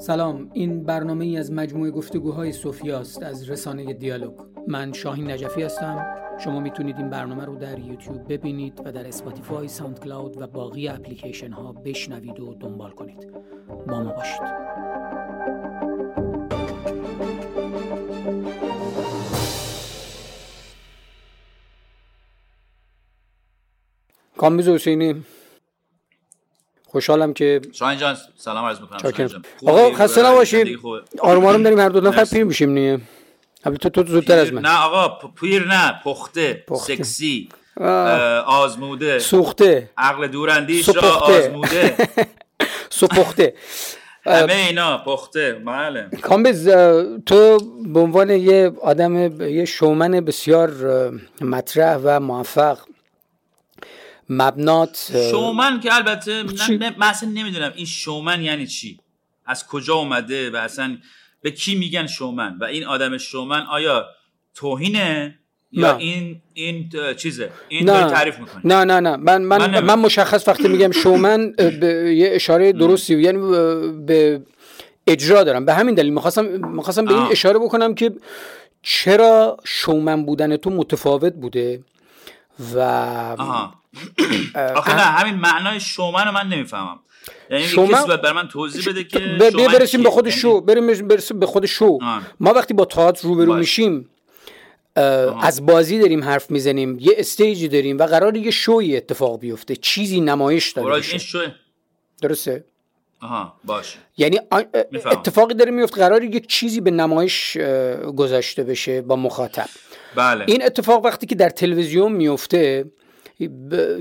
سلام، این برنامه‌ای از مجموعه گفتگوهای سوفیا است از رسانه دیالوگ. من شاهین نجفی هستم. شما میتونید این برنامه رو در یوتیوب ببینید و در اسپاتیفای، ساوند کلاود و باقی اپلیکیشن ها بشنوید و دنبال کنید. با ما باشید. کامبیز حسینی، خوشحالم که شاهین جان سلام عرض می‌کنم. شاهین جان آقا خسته نباشید، آروم داریم هر دو نفر پیر میشیم دیگه. البته تو زودتر از من. نه آقا پیر نه، پخته. سکسی آزموده، سوخته، عقل دوراندیش را آزموده، سوپخته، همه اینا پخته. معلم کامبیز، تو به عنوان یه آدم، یه شومن بسیار مطرح و موفق مبنات شومن که البته من اصلا نمیدونم این شومن یعنی چی، از کجا اومده و اصلا به کی میگن شومن، و این آدم شومن آیا توهینه یا این چیزه؟ این داری تعریف میکنه؟ نه من مشخص وقتی میگم شومن یه اشاره درستی یعنی به اجرا دارم. به همین دلیل میخواستم به این اشاره بکنم که چرا شومن بودن تو متفاوت بوده و آخه نه همین معنای شومن رو من نمیفهمم، یعنی شومن... کسی باید برای من توضیح بده که برسیم به خود شو. برسیم به خود شو. ما وقتی با تئاتر روبرو میشیم از بازی داریم حرف میزنیم، یه استیجی داریم و قراره یه شوی اتفاق بیفته، چیزی نمایش داره این شو. درسته؟ باشه. یعنی اتفاقی داره میفته، قراره یه چیزی به نمایش گذاشته بشه با مخاطب. بله. این اتفاق وقتی که در تلویزیون میفته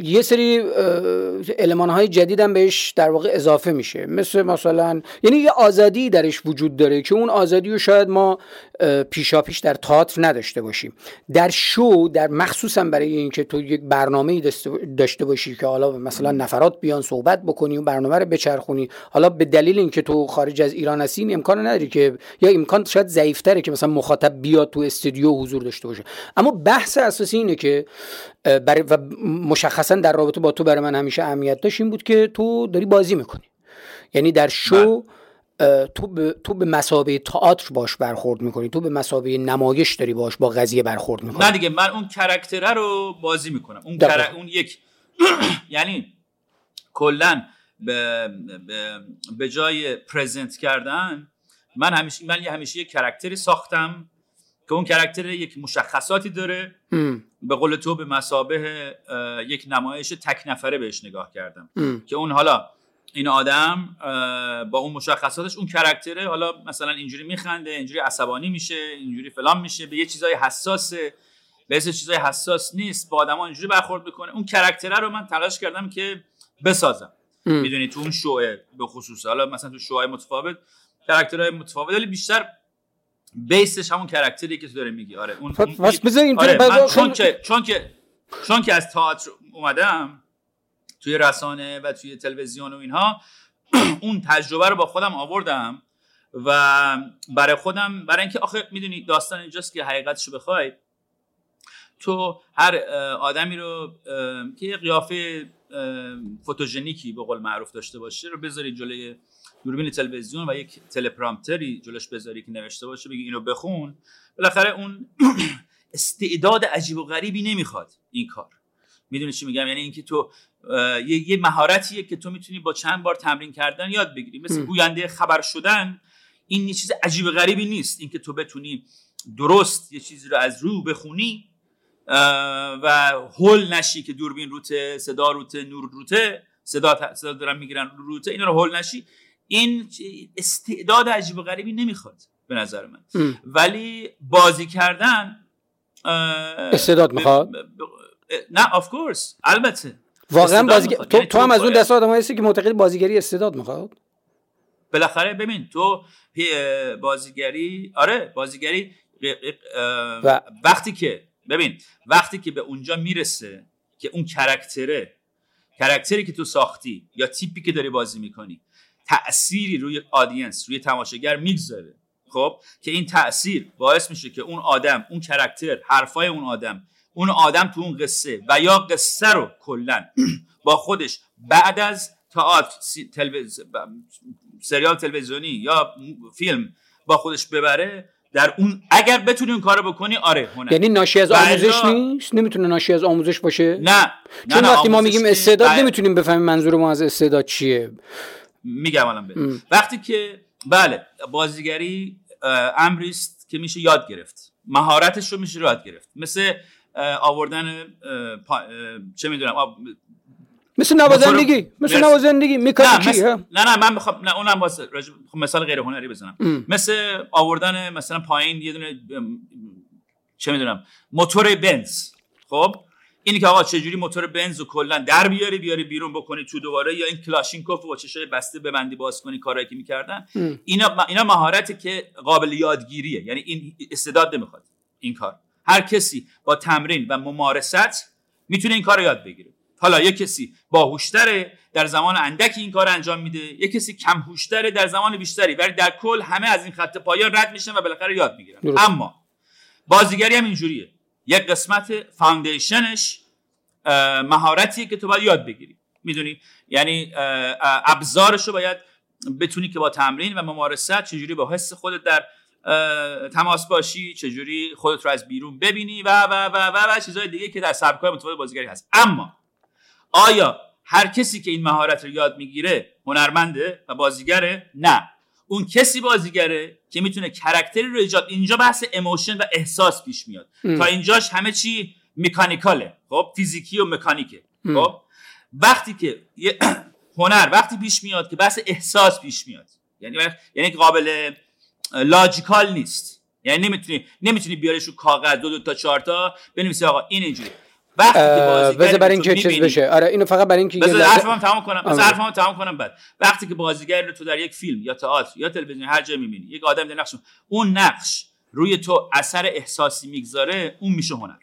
یه سری المان‌های جدید هم بهش در واقع اضافه میشه، مثلا یعنی یه آزادی درش وجود داره که اون آزادی رو شاید ما پیشاپیش در تئاتر نداشته باشیم. در شو، در مخصوصا برای اینکه تو یک برنامه‌ای داشته باشی که حالا مثلا نفرات بیان صحبت بکنی و برنامه رو بچرخونی، حالا به دلیل اینکه تو خارج از ایران هستی این امکانو نداری که، یا امکان شاید ضعیف‌تره که مثلا مخاطب بیاد تو استودیو حضور داشته باشه. اما بحث اساسی اینه که برای و مشخصا در رابطه با تو برای من همیشه اهمیت داشت این بود که تو داری بازی میکنی، یعنی در شو تو به مثابه تئاتر باش برخورد میکنی، تو به مثابه نمایش داری باش با قضیه برخورد میکنی. نه دیگه، من اون کاراکتره رو بازی میکنم، اون یک یعنی کلا به جای پرزنت کردن من همیشه یک کاراکتری ساختم که اون کاراکتر یک مشخصاتی داره. به قول تو به مثابه یک نمایش تک نفره بهش نگاه کردم که اون حالا این آدم با اون مشخصاتش، اون کاراکتره، حالا مثلا اینجوری میخنده، اینجوری عصبانی میشه، اینجوری فلان میشه، به یه چیزای حساسه، به چیزای حساس نیست، با آدما اینجوری برخورد میکنه. اون کاراکتره رو من تلاش کردم که بسازم. میدونی تو اون شوه به خصوص، حالا مثلا تو شوهای متفاوت کاراکترهای متفاوت، ولی بیشتر بیسش همون کاراکتری که تو داره میگی. آره اون بس بذار اینطوری بگم، چون که از تئاتر اومدم توی رسانه و توی تلویزیون و اینها، اون تجربه رو با خودم آوردم و برای خودم، برای اینکه آخه میدونی داستان اینجاست که حقیقتشو بخوای، تو هر آدمی رو که قیافه فوتوژنیکی به قول معروف داشته باشه رو بذاری جلوی دوربین تلویزیون و یک تلپرامپتری جلوش بذاری که نوشته باشه بگی اینو بخون، بالاخره اون استعداد عجیب و غریبی نمیخواد این کار. میدونی چی میگم؟ یعنی اینکه تو یه مهارتیه که تو میتونی با چند بار تمرین کردن یاد بگیری. مثل گوینده خبر شدن، این یه چیز عجیب و غریبی نیست اینکه تو بتونی درست یه چیزی رو از رو بخونی و هول نشی که دوربین روته، صدا روته، نور روته، صدا دارن میگیرن روته، اینا رو هول نشی. این استعداد عجیب و غریبی نمیخواد به نظر من. ولی بازی کردن استعداد میخواد؟ نه آف کورس، البته واقعا تو هم از اون دسته آدمایی هستی که معتقد بازیگری استعداد میخواد؟ بالاخره ببین تو بازیگری، آره بازیگری وقتی که ببین به اونجا میرسه که اون کاراکتری که تو ساختی یا تیپی که داری بازی میکنی تأثیری روی آدینس، روی تماشاگر میگذاره، خب که این تأثیر باعث میشه که اون آدم، اون کاراکتر، حرفای اون آدم تو اون قصه و یا قصه رو کلن با خودش بعد از تئاتر، سریال تلویزیونی یا فیلم با خودش ببره، در اون اگر بتونی اون کارو بکنی آره هنر. یعنی ناشی از آموزش نیست؟ نمیتونه ناشی از آموزش باشه؟ نه، چون وقتی ما میگیم استعداد نمیتونیم بفهمیم منظور ما از استعداد چیه. میگم الان بده. وقتی که بله بازیگری امری است که میشه یاد گرفت، مهارتش رو میشه یاد گرفت، مثل آوردن چه میدونم مثل نوازندگی میکاژی. نه من میخوام نه اونم واسه مثال غیر هنری بزنم. مثل آوردن مثلا پایین یه دونه چه میدونم موتور بنز. خب اینی که آقا چجوری موتور بنز رو کلا در بیاری بیرون بکنی تو دوباره، یا این کلاشینکوف رو با چشای بسته ببندی باز کنی، کارهایی که میکردن اینا مهارتی که قابل یادگیریه. یعنی این استعداد نمیخواد، این کار هر کسی با تمرین و ممارست میتونه این کارو یاد بگیره. حالا یک کسی باهوش‌تره در زمان اندکی این کار انجام میده، یک کسی کم هوش‌تره در زمان بیشتری، ولی در کل همه از این خط پایان رد میشن و بالاخره یاد میگیرن. اما بازیگری هم اینجوریه، یک قسمت فاندیشنش مهارتیه که تو باید یاد بگیری، میدونی، یعنی ابزارشو باید بتونی که با تمرین و ممارست چجوری با حس خودت در تماس باشی، چجوری خودت رو از بیرون ببینی و و و و و چیزهای دیگه که در سبک‌های متفاوت بازیگری هست. اما آیا هر کسی که این مهارت رو یاد میگیره هنرمنده و بازیگره؟ نه، اون کسی بازیگره که میتونه کاراکتری رو ایجاد. اینجا بحث ایموشن و احساس پیش میاد. تا اینجاش همه چی مکانیکاله، خب فیزیکی و مکانیکه. خب وقتی که هنر وقتی پیش میاد که بحث احساس پیش میاد، یعنی قابل لاجیکال نیست، یعنی نمیتونی بیاریش رو کاغذ دو تا چهار تا بنویسی آقا این اینجوری. وقتی برای اینکه چیز بشه، آره اینو فقط برای اینکه حرفمو تمام کنم. بعد وقتی که بازیگر رو تو در یک فیلم یا تئاتر یا تلویزیون هر جا میبینی، یک آدم در نقش، اون نقش روی تو اثر احساسی میگذاره، اون میشه هنر.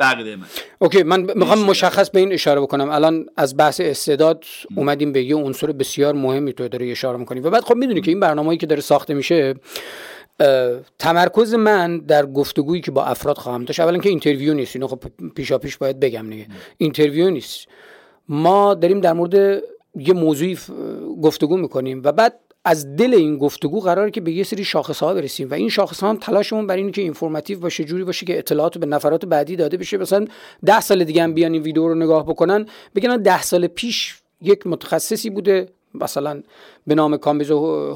بقیه من اوکی، من میخوام مشخص به این اشاره بکنم. الان از بحث استعداد اومدیم به یه عنصر بسیار مهمی تو داری اشاره میکنی و بعد خب میدونی که این برنامه‌ای که داره ساخته میشه، تمرکز من در گفتگویی که با افراد خواهم داشت، اولا که اینترویو نیست، اینو خب پیشاپیش باید بگم دیگه، اینترویو نیست، ما داریم در مورد یه موضوعی گفتگو میکنیم و بعد از دل این گفتگو قراره که به یه سری شاخص‌ها برسیم و این شاخص‌ها هم تلاشمون بر اینه که اینفورماتیو باشه، جوری باشه که اطلاعات به نفرات بعدی داده بشه. مثلا 10 سال دیگه هم بیان این ویدیو رو نگاه بکنن، بگن 10 سال پیش یک متخصصی بوده مثلا به نام کامبیز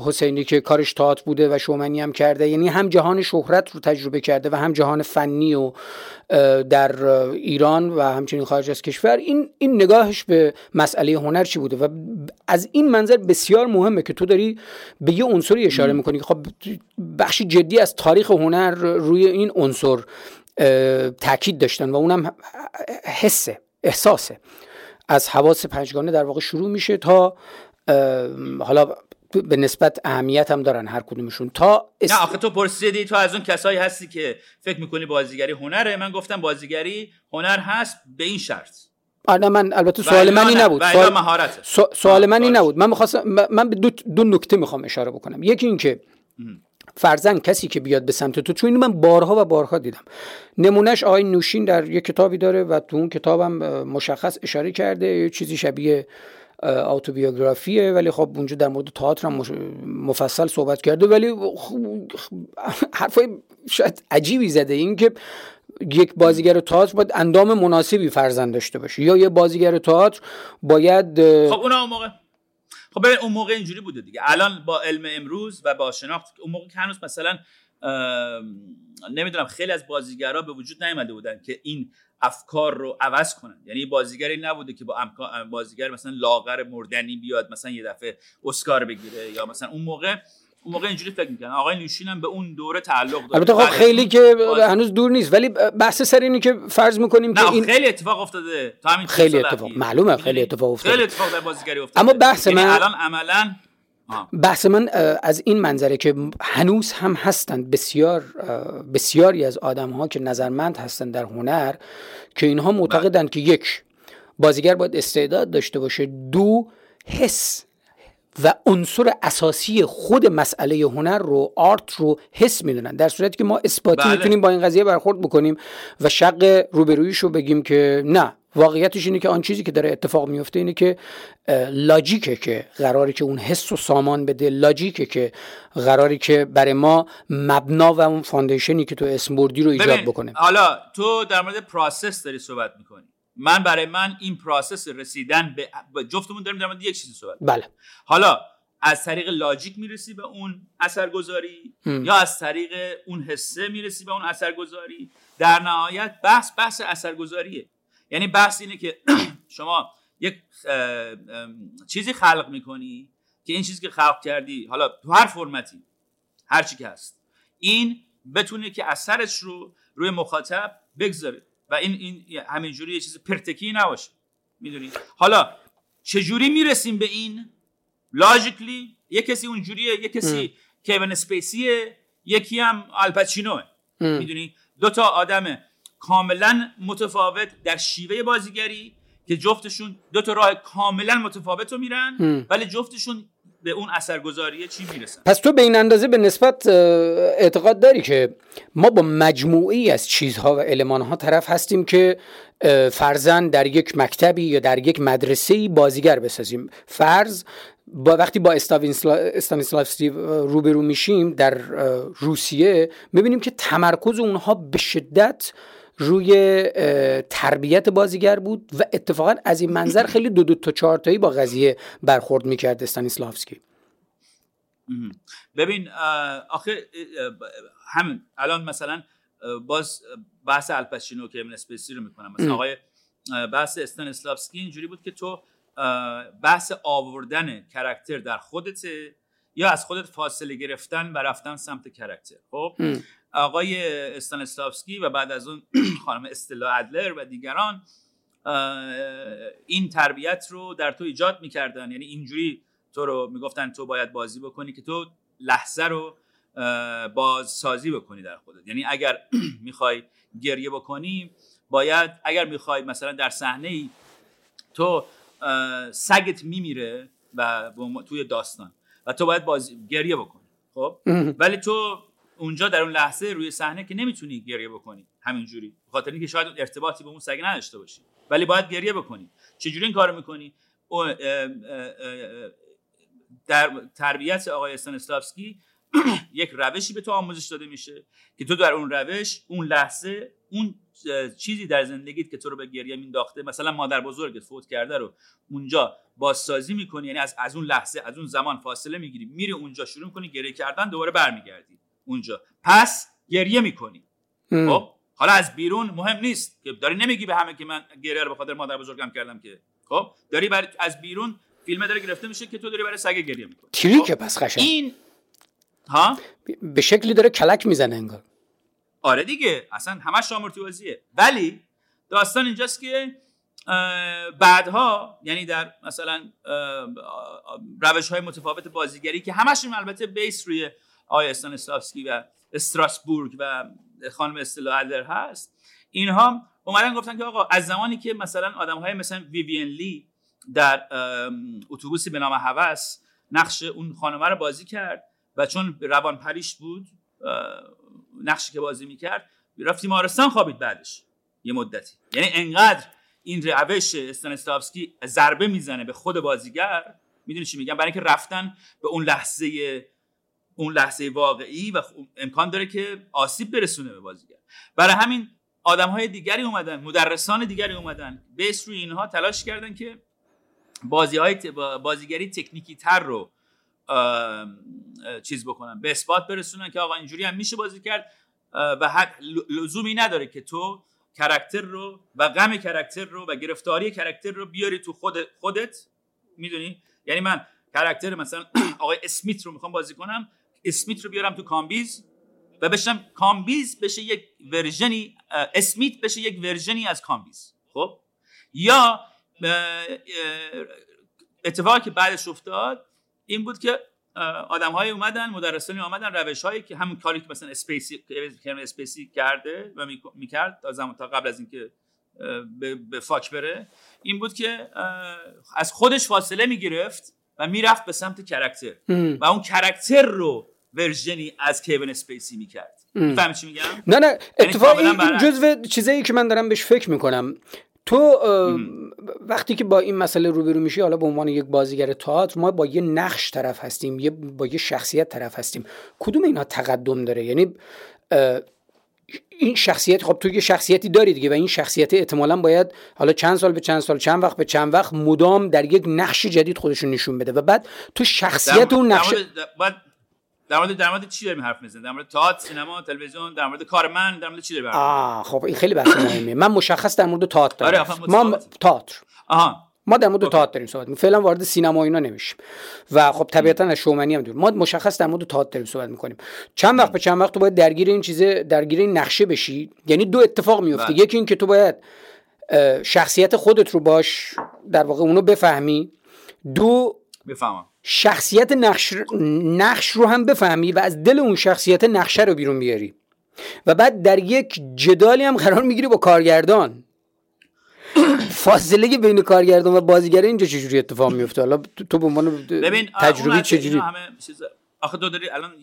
حسینی که کارش تئاتر بوده و شومنی هم کرده، یعنی هم جهان شهرت رو تجربه کرده و هم جهان فنی و در ایران و همچنین خارج از کشور. این نگاهش به مسئله هنر چی بوده و از این منظر بسیار مهمه که تو داری به یه عنصری اشاره میکنی که خب بخشی جدی از تاریخ هنر روی این عنصر تاکید داشتن و اونم حسه، احساسه. از حواس پنجگانه در واقع شروع میشه تا حالا به نسبت اهمیت هم دارن هر کدومشون. نه آخه تو پرسیدی تو از اون کسایی هستی که فکر میکنی بازیگری هنره، من گفتم بازیگری هنر هست به این شرط. آره من البته سوال من این نبود، سوال من این نبود، من به دو نکته میخوام اشاره بکنم. یکی این که فرزن کسی که بیاد به سمت تو، چون اینو من بارها دیدم، نمونهش آقای نوشین در یک کتابی داره و تو اون کتابم مشخص اشاره کرده، یه چیزی شبیه آتوبیوگرافیه ولی خب اونجا در مورد تئاتر هم مفصل صحبت کرده، ولی حرفای شاید عجیبی زده. این که یک بازیگر تئاتر باید اندام مناسبی فرضاً داشته باشه، یا یه بازیگر تئاتر باید خب ببین اون موقع اینجوری بوده دیگه. الان با علم امروز و با شناخت اون موقع که هنوز مثلا نمیدونم خیلی از بازیگرها به وجود نیامده بودن که این افکار رو عوض کنن. یعنی بازیگری نبوده که با بازیگر مثلا لاغر مردنی بیاد مثلا یه دفعه اسکار بگیره، یا مثلا اون موقع اینجوری فکر می‌کنن. آقای نوشین هم به اون دوره تعلق داره، البته خب خیلی که هنوز دور نیست، ولی بحث سر اینه که فرض می‌کنیم که این خیلی اتفاق افتاده تا همین خیلی اتفاق معلومه، خیلی اتفاق افتاده، خیلی اتفاق در بازیگری افتاده. اما بحث من الان عملاً بحث من از این منظره که هنوز هم هستند بسیاری از آدم‌ها که نظرمند هستند در هنر، که اینها معتقدند که یک، بازیگر باید استعداد داشته باشه، دو، حس و عنصر اساسی خود مسئله هنر رو، آرت رو، حس میدونن، در صورتی که ما اثباتی میتونیم با این قضیه برخورد بکنیم و شق روبرویش رو بگیم که نه واقعیتش اینه که آن چیزی که داره اتفاق میفته اینه که لاجیکه که قراری که اون حس و سامان بده، لاجیکه که قراری که برای ما مبنا و اون فاندیشنی که تو اسم بردی رو ایجاد بکنه. حالا تو در مورد پروسس داری صحبت میکنی، من برای من این پروسس رسیدن به جفتمون داریم در مورد یک چیزی صحبت. بله. حالا از طریق لاجیک میرسی به اون اثرگذاری یا از طریق اون حسه میرسی به اون اثرگذاری؟ در نهایت بحث اثرگذاریه. یعنی بحث اینه که شما یک چیزی خلق میکنی که این چیزی که خلق کردی، حالا تو هر فرمتی، هر چی که هست، این بتونه که اثرش رو روی مخاطب بگذاره و این همینجوری یه چیز پرتکی نباشه. میدونی حالا چجوری میرسیم به این؟ لاجیکلی یه کسی اونجوریه، یه کسی کوین اسپیسیه، یکی هم آلپاچینوه. میدونی دو تا آدم کاملا متفاوت در شیوه بازیگری که جفتشون دو تا راه کاملا متفاوت رو میرن ولی جفتشون به اون اثرگذاریه چی میرسن. پس تو به این اندازه به نسبت اعتقاد داری که ما با مجموعی از چیزها و المانها طرف هستیم که فرضاً در یک مکتبی یا در یک مدرسه‌ای بازیگر بسازیم. فرض با وقتی با استانیسلافسکی روبرو میشیم در روسیه، میبینیم که تمرکز اونها به شدت روی تربیت بازیگر بود و اتفاقا از این منظر خیلی دو تا چهار تایی با قضیه برخورد میکرد استانیسلافسکی. ببین آخه همین الان مثلا باز بحث الپاچینو که من اسپیسی رو میکنم، مثلا آقای بحث استانیسلافسکی اینجوری بود که تو بحث آوردن کاراکتر در خودته یا از خودت فاصله گرفتن و رفتن سمت کاراکتر. خب آقای استانیسلافسکی و بعد از اون خانم استلا ادلر و دیگران این تربیت رو در تو ایجاد میکردن، یعنی اینجوری تو رو میگفتن تو باید بازی بکنی که تو لحظه رو بازسازی بکنی در خودت. یعنی اگر میخوای گریه بکنی باید، اگر میخوای مثلا در صحنه‌ای تو سگت میمیره و توی داستان و تو باید گریه بکنی، خب ولی تو اونجا در اون لحظه روی صحنه که نمیتونی گریه بکنی همینجوری، بخاطر اینکه شاید ارتباطی به اون سگ نداشته باشی ولی باید گریه بکنی. چجوری این کارو میکنی؟ در تربیت آقای استانیسلافسکی یک روشی به تو آموزش داده میشه که تو در اون روش، اون لحظه، اون چیزی در زندگیت که تو رو به گریه مینداخته، مثلا مادر بزرگت فوت کرده رو اونجا بازسازی میکنی، یعنی از اون لحظه، از اون زمان فاصله میگیری، میری اونجا شروع میکنی گریه کردن، دوباره برمیگردی اونجا، پس گریه میکنی. خب حالا از بیرون مهم نیست که داری نمیگی به همه که من گریه رو به خاطر مادر بزرگم کردم که، خب داری از بیرون فیلم داره گرفته میشه که تو داری برای سگ گریه میکنی. تریکه پس قشنگ این ها به شکلی داره کلک میزنه انگار. آره دیگه، اصلا همش آمورتیوازیه. ولی داستان اینجاست که بعدها، یعنی در مثلا روش‌های متفاوت بازیگری که همشون البته بیس روی آقای استانیسلافسکی و استراسبورگ و خانم استلا ادلر هست، اینها اومدن گفتن که آقا از زمانی که مثلا آدم‌های مثلا ویوین لی در اتوبوسی به نام هوس نقش اون خانم رو بازی کرد و چون روانپریش بود نقشی که بازی میکرد، رفت بیمارستان خوابید بعدش یه مدتی. یعنی انقدر این روش استانیسلافسکی ضربه میزنه به خود بازیگر، میدونی چی میگم، برای اینکه رفتن به اون لحظه واقعی و امکان داره که آسیب برسونه به بازیگر. برای همین آدمهای دیگری اومدن، مدرسان دیگری اومدن، بیس روی اینها تلاش کردن که بازیگری تکنیکی تر رو چیز بکنن، به اثبات برسونن که آقا اینجوری هم میشه بازی کرد و حق لزومی نداره که تو کاراکتر رو و غم کاراکتر رو و گرفتاری کاراکتر رو بیاری تو خودت. میدونی یعنی من کاراکتر مثلا آقای اسمیت رو میخوام بازی کنم، اسمیت رو بیارم تو کامبیز و بشم کامبیز بشه یک ورژنی، اسمیت بشه یک ورژنی از کامبیز. خب یا اتفاقی که بعدش افتاد این بود که آدم‌های اومدن، مدرسانی اومدن، روش‌هایی که همون کاری که مثلا اسپیسی کرده و می‌کرد تا زمان، تا قبل از اینکه به فاک بره، این بود که از خودش فاصله می‌گرفت و میرفت به سمت کاراکتر و اون کاراکتر رو ورژنی از کوین اسپیسی می‌کرد. می‌فهمی چی میگم؟ نه اتفاقا این جزء چیزایی که من دارم بهش فکر می‌کنم. تو وقتی که با این مسئله روبرو میشی، حالا به عنوان یک بازیگر تئاتر، ما با یه نقش طرف هستیم، با یه شخصیت طرف هستیم، کدوم اینا تقدم داره؟ یعنی این شخصیت، خب تو یه شخصیتی داری دیگه و این شخصیت احتمالاً باید حالا چند سال به چند سال، چند وقت به چند وقت، مدام در یک نقش جدید خودشون نشون بده و بعد تو شخصیت اون نقش. در مورد چی داریم حرف میزنیم؟ در مورد تئاتر، سینما، تلویزیون، در مورد کار من، در مورد چی داریم؟ خب این خیلی بحث مهمه. من مشخص در مورد تئاتر دارم. ما تئاتر. ما در مورد تئاتر داریم صحبت می‌کنیم. فعلا وارد سینما اینا نمیشیم. و خب طبیعتاً از شومنی هم دور. ما مشخص در مورد تئاتر داریم صحبت می‌کنیم. چند وقت به چند وقت تو باید درگیر این نقشه بشی. یعنی دو اتفاق میفته. یکی این که تو باید شخصیت خودت رو باش، در واقع اونو بفهمی. دو، بفهمم شخصیت نقش رو هم بفهمی و از دل اون شخصیت نقشه رو بیرون بیاری و بعد در یک جدالی هم قرار میگیری با کارگردان. فاصله بین کارگردان و بازیگر اینجا چجوری اتفاق میفته؟ حالا تو به عنوان تجربی چجوری؟ آخه تو داری الان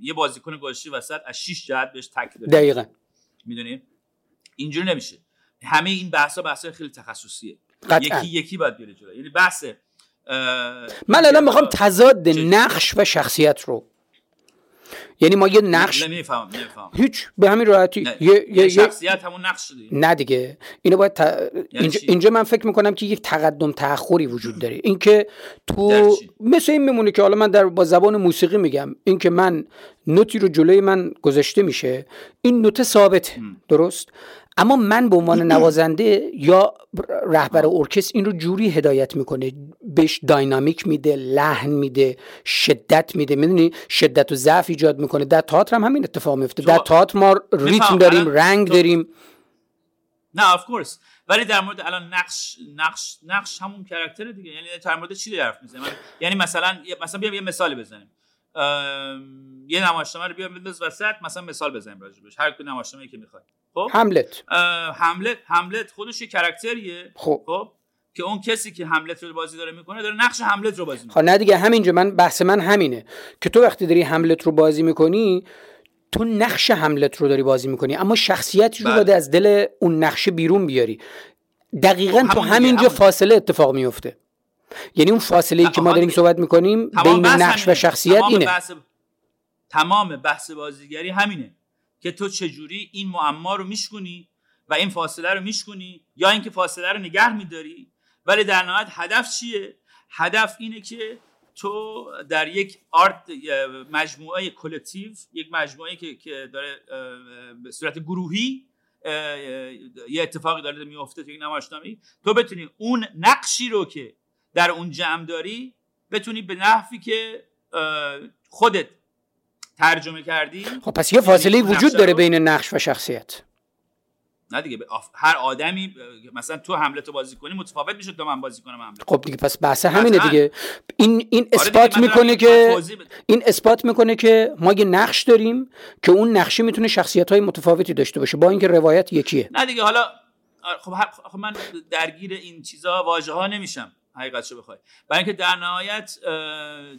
یه بازیکن گذاشتی وسط، از 6 جهت بهش تک داری. دقیقاً. میدونی اینجوری نمیشه. همه این بحث‌ها خیلی تخصصیه. قطعاً. یکی باید بیاره جلو. یعنی بحث من الان میخوام تضاد نقش و شخصیت رو، یعنی ما یه نقش نمیفهم هیچ، به همین راحتی یه شخصیت همون نقش شده. نه دیگه اینو باید اینجا من فکر میکنم که یک تقدم تأخری وجود داره. این که تو مثل این میمونه که حالا من با زبان موسیقی میگم، این که من نوتی رو جلوی من گذاشته میشه، این نوت ثابته، درست؟ اما من به عنوان نوازنده یا رهبر ارکستر این رو جوری هدایت میکنه، بهش داینامیک میده، لحن میده، شدت میده، میدونی شدت و ضعف ایجاد میکنه. در تئاتر هم همین اتفاق میفته. در تئاتر ما ریتم داریم، رنگ داریم. نه اف کورس. ولی در مورد الان نقش همون کاراکتر دیگه. یعنی در مورد چی حرف میزنیم؟ یعنی مثلا بیام یه مثالی بزنیم. یه نمایشنامه رو بیام بنداز وسط، مثلا مثال بزنیم راجبش، هر کدوم نمایشنامه‌ای که میخواد. خب هملت خودش یه کاراکتریه. خب که اون کسی که هملت رو بازی داره میکنه، داره نقش هملت رو بازی میکنه. خب نه دیگه، همینجا بحث من همینه که تو وقتی داری هملت رو بازی میکنی، تو نقش هملت رو داری بازی میکنی، اما شخصیتی رو باید از دل اون نقش بیرون بیاری. دقیقاً تو همینجا فاصله اتفاق میفته. یعنی اون فاصله‌ای که ما داریم صحبت میکنیم بین نقش و شخصیت اینه. تمام بحث بازیگری همینه که تو چجوری این معما رو میشکنی و این فاصله رو میشکنی، یا اینکه فاصله رو نگه میداری. ولی در نهایت هدف چیه؟ هدف اینه که تو در یک آرت، مجموعه کلکتیو، یک مجموعه که داره به صورت گروهی یه اتفاقی داره میفته توی یک نمایشنامه، تو بتونی اون نقشی رو که در اون جمع داری بتونی به نحوی که خودت ترجمه کردی. خب پس یه فاصله وجود داره بین نقش و شخصیت. نه دیگه، هر آدمی مثلا تو حملت بازی کنی متفاوت میشه تا من بازی کنم حملت. خب دیگه پس بحث همینه دیگه. این اثبات میکنه که ما یه نقش داریم که اون نقشه میتونه شخصیت‌های متفاوتی داشته باشه، با اینکه روایت یکیه. نه دیگه، حالا خب من درگیر این چیزا، واژه‌ها نمیشم حقیقتشو بخوای، برای اینکه در نهایت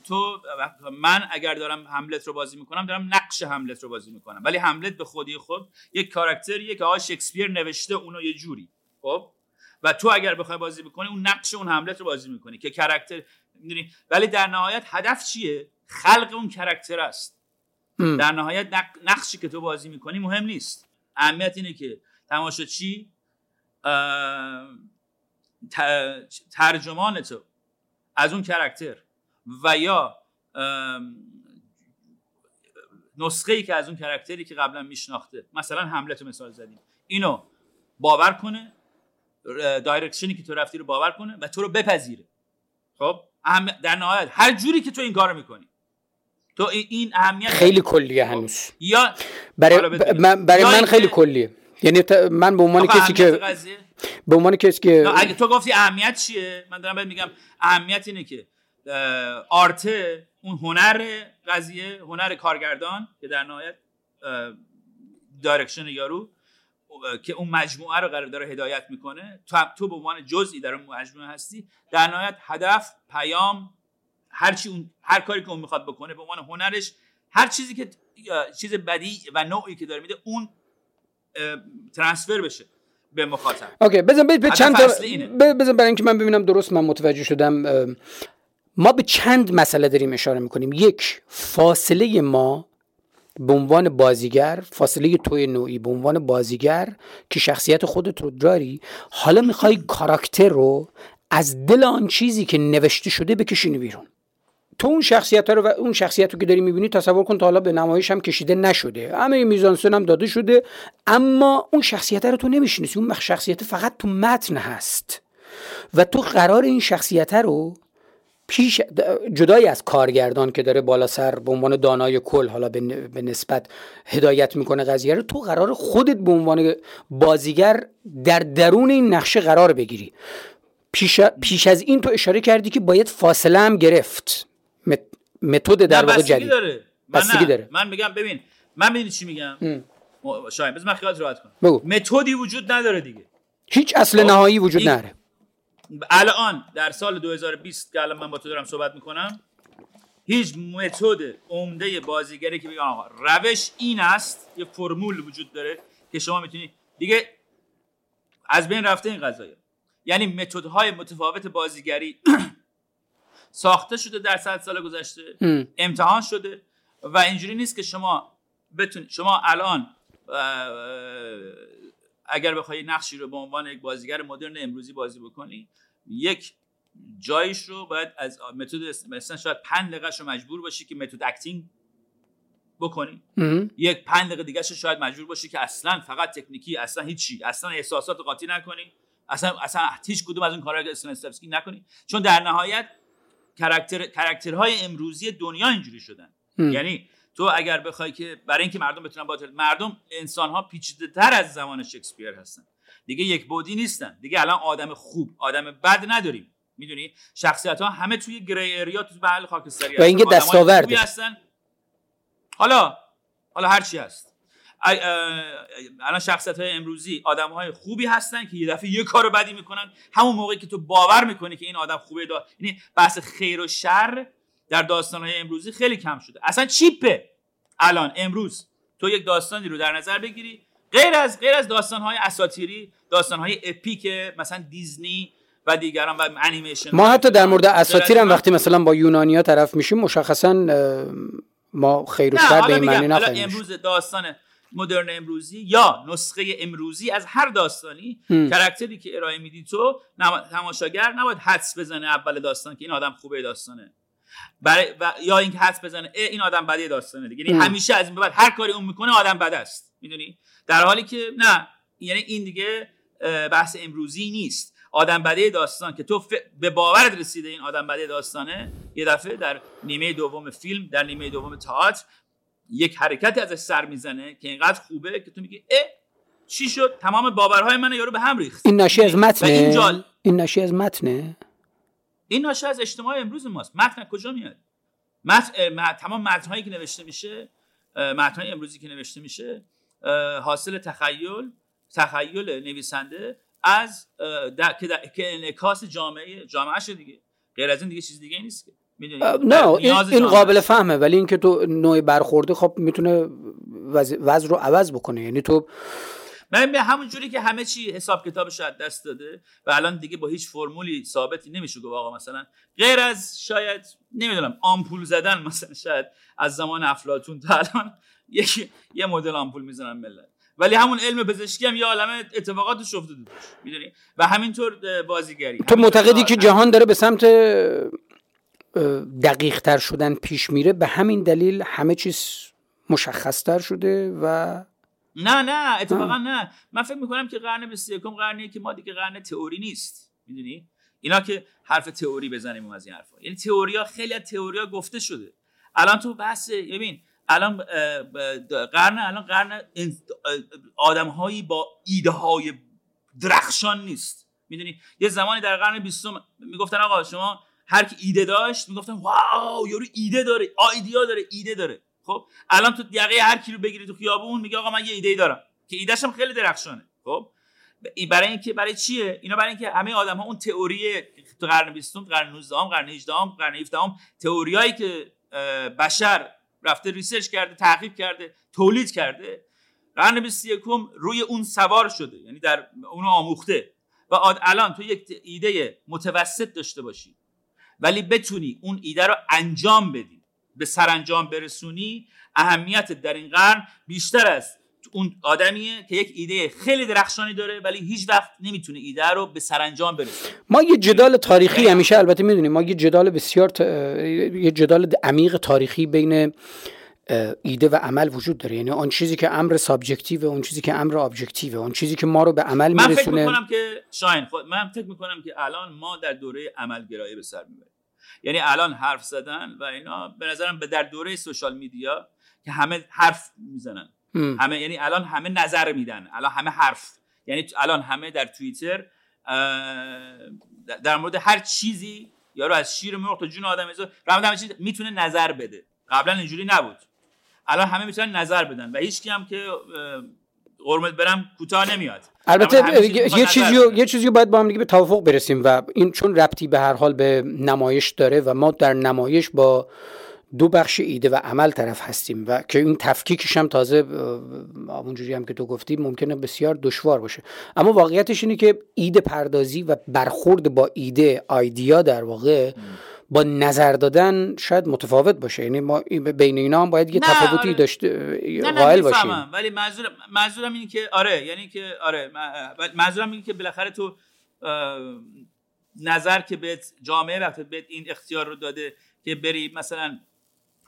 تو من اگر دارم هملت رو بازی میکنم، دارم نقش هملت رو بازی میکنم. ولی هملت به خودی خود یک کاراکتریه که آقای شکسپیر نوشته اونو یه جوری، خب، و تو اگر بخوای بازی بکنی، اون نقش اون هملت رو بازی میکنی که کاراکتر، میدونی. ولی در نهایت هدف چیه؟ خلق اون کاراکتر است. در نهایت نقشی که تو بازی میکنی مهم نیست. اهمیت اینه که تماشاچی، ترجمان تو از اون کاراکتر و یا نسخه‌ای که از اون کاراکتری که قبلا میشناخته، مثلا حملت رو مثال زدیم، اینو باور کنه، دایرکشنی که تو رفتی رو باور کنه و تو رو بپذیره. خب در نهایت هر جوری که تو این کارو میکنی، تو این اهمیت خیلی کلیه هنوز. یا برای من خیلی کلیه. یعنی من به عنوان کسی که اگه تو گفتی اهمیت چیه، من دارم بهت میگم اهمیت اینه که آرت، اون هنر قضیه، هنر کارگردان که در نهایت دایرکشن یارو که اون مجموعه رو قرار داره هدایت میکنه، تو به عنوان جزئی در اون مجموعه هستی. در نهایت هدف، پیام، هر کاری که اون میخواد بکنه به عنوان هنرش، هر چیزی که چیز بدی و نوعی که داره میده، اون ترانسفر بشه به مخاطب. اوکی بزن به چند تا بزن برای اینکه من ببینم درست من متوجه شدم. ما به چند مسئله داریم اشاره میکنیم. یک، فاصله ما به عنوان بازیگر، فاصله توی نوعی به عنوان بازیگر که شخصیت خودت رو داری، حالا میخوای کاراکتر رو از دل آن چیزی که نوشته شده بکشینی بیرون. تو اون شخصیت رو و اون شخصیت رو که داری میبینی تصور کن تا حالا به نمایش هم کشیده نشده، همه میزانسن هم داده شده، اما اون شخصیت رو تو نمیشناسی. اون شخصیت فقط تو متن هست و تو قرار این شخصیت رو پیش جدای از کارگردان که داره بالا سر به عنوان دانای کل حالا به نسبت هدایت میکنه قضیه رو، تو قرار خودت به عنوان بازیگر در درون این نقشه قرار بگیری. پیش از این تو اشاره کردی که باید فاصله هم گرفت. متد در واقع جدید بستگی داره. من میگم ببین، من میدونی چی میگم شاید بذار من خیالت راحت کنم، متدی وجود نداره دیگه، هیچ اصل نهایی وجود نداره. الان در سال 2020 که الان من با تو دارم صحبت میکنم، هیچ متد عمده بازیگری که بگه آقا روش این است، یه فرمول وجود داره که شما میتونی دیگه، از بین رفته این قضایا. یعنی متدهای متفاوت بازیگری ساخته شده در 100 سال گذشته، امتحان شده و اینجوری نیست که شما بتونید، شما الان اگر بخوای نقشی رو به عنوان یک بازیگر مدرن امروزی بازی بکنی، یک جایش رو باید از متد، مثلا شاید 5 دقیقه‌ش رو مجبور باشی که متد اکتینگ بکنی، یک 5 دقیقه دیگه‌ش رو شاید مجبور باشی که اصلا فقط تکنیکی، اصلا هیچی، اصلا احساسات قاطی نکنی، اصلا هیچ کدوم از اون کارا رو استنسلفسکی نکنی، چون در نهایت کاراکترهای امروزی دنیا اینجوری شدن. یعنی تو اگر بخوای که برای اینکه مردم بتونن باطل، مردم، انسان‌ها پیچیده‌تر از زمان شکسپیر هستن دیگه، یک بعدی نیستن دیگه. الان آدم خوب آدم بد نداریم، میدونی شخصیت‌ها همه توی گری اریا، توی محل خاکستری هستن و دستاورد هستن. حالا هر چی هست الان شخصیت‌های امروزی آدم‌های خوبی هستن که یه دفعه یه کارو بدی میکنن، همون موقعی که تو باور میکنی که این آدم خوبه. یعنی بحث خیر و شر در داستان‌های امروزی خیلی کم شده، اصلا چیپه. الان امروز تو یک داستانی رو در نظر بگیری، غیر از داستان‌های اساطیری، داستان‌های اپیک مثلا دیزنی و دیگران و انیمیشن، ما حتی در مورد اساطیر هم وقتی مثلا با یونانی‌ها طرف میشیم، مشخصاً ما خیر و شر به این معنی نفهمیدیم. امروز داستان مدرن امروزی یا نسخه امروزی از هر داستانی، کاراکتری که ارائه میدی تو، تماشاگر نباید حدس بزنه اول داستان که این آدم خوبه داستانه، یا اینکه حدس بزنه این آدم بده داستانه دیگه. یعنی همیشه از این بعد هر کاری اون میکنه آدم بده است، میدونی، در حالی که نه. یعنی این دیگه بحث امروزی نیست، آدم بده داستان که تو به باورت رسیده این آدم بده داستانه، یه دفعه در نیمه دوم فیلم، در نیمه دوم تئاتر یک حرکتی ازش سر میزنه که اینقدر خوبه که تو میگی چی شد، تمام باورهای من یارو به هم ریخت. این ناشی از متنه، این ناشی از متنه، این ناشی از اجتماع امروز ماست. متن کجا میاد؟ تمام متن‌هایی که نوشته میشه، متن‌های امروزی که نوشته میشه، حاصل تخیل نویسنده از که انعکاس جامعه شده دیگه. غیر از این دیگه چیز دیگه نیست که. نه این قابل فهمه، ولی این که تو نوع برخورده خب میتونه وضع رو عوض بکنه. یعنی تو من به همون جوری که همه چی حساب کتابش از دست داده و الان دیگه با هیچ فرمولی ثابتی نمیشه گفت آقا مثلا غیر از شاید نمیدونم آمپول زدن، مثلا شاید از زمان افلاطون تا الان یه مدل آمپول میزنن ملت، ولی همون علم پزشکی هم یه عالمه اتفاقات شفته داشت، میدونی، و همینطور بازیگری. تو معتقدی که جهان داره به سمت دقیق‌تر شدن پیش میره، به همین دلیل همه چیز مشخص‌تر شده و نه اتفاقا نه، من فکر میکنم که قرن 21 قرنیه که ما دیگه قرن تئوری نیست، میدونی، اینا که حرف تئوری بزنیم از این حرفا، یعنی تئوریا، خیلی از تئوریا گفته شده. الان تو بحث ببین، الان قرن آدم‌هایی با ایده‌های درخشان نیست، میدونی. یه زمانی در قرن 20 میگفتن آقا شما هر کی ایده داشت میگفتن واو یارو ایده داره، آیدیا داره، ایده داره. خب الان تو دقیقه هر کی رو بگیری تو خیابون میگه آقا من یه ایده دارم که ایدهشم خیلی درخشانه. خب برای اینکه برای چیه اینا؟ برای اینکه همه آدم‌ها اون تئوری تو قرن 20، قرن 19، قرن 18، قرن 17، تئوریایی که بشر رفته ریسرچ کرده، تحقیق کرده، تولید کرده، قرن 21 روی اون سوار شده، یعنی در اونو آموخته و الان تو یک ایده متوسط داشته باشی ولی بتونی اون ایده رو انجام بدی، به سرانجام برسونی، اهمیت در این قرن بیشتر از اون آدمیه که یک ایده خیلی درخشانی داره ولی هیچ وقت نمیتونه ایده رو به سرانجام برسونه. ما یه جدال تاریخی همیشه، البته میدونیم ما یه جدال عمیق تاریخی بین ایده و عمل وجود داره، یعنی اون چیزی که امر سابجکتیو، اون چیزی که امر ابجکتیو، اون چیزی که ما رو به عمل میرسونه. من فکر میکنم که الان ما در دوره عملگرایی به سر میبریم، یعنی الان حرف زدن و اینا به نظرم در دوره سوشال میدیا که همه حرف میزنن، همه، یعنی الان همه نظر میدن، الان همه حرف، یعنی الان همه در توییتر در مورد هر چیزی، یارو از شیر مرغ تا جون آدم همه چیز میتونه نظر بده. قبلا اینجوری نبود، الان همه میتونن نظر بدن و هیچ کی هم که قرمت برم کوتاه نمیاد. البته یه چیزی باید با هم دیگه به توافق برسیم و این چون ربطی به هر حال به نمایش داره و ما در نمایش با دو بخش ایده و عمل طرف هستیم و که این تفکیکش هم تازه اونجوری هم که تو گفتی ممکنه بسیار دشوار باشه، اما واقعیتش اینه که ایده پردازی و برخورد با ایده، آیدیا در واقع با نظر دادن شاید متفاوت باشه، یعنی ما بین اینا هم باید یه تفاوتی داشته قائل باشیم. ولی منظورم اینه که منظورم اینه که بالاخره تو نظر که به جامعه وقتی به این اختیار رو داده که بری مثلا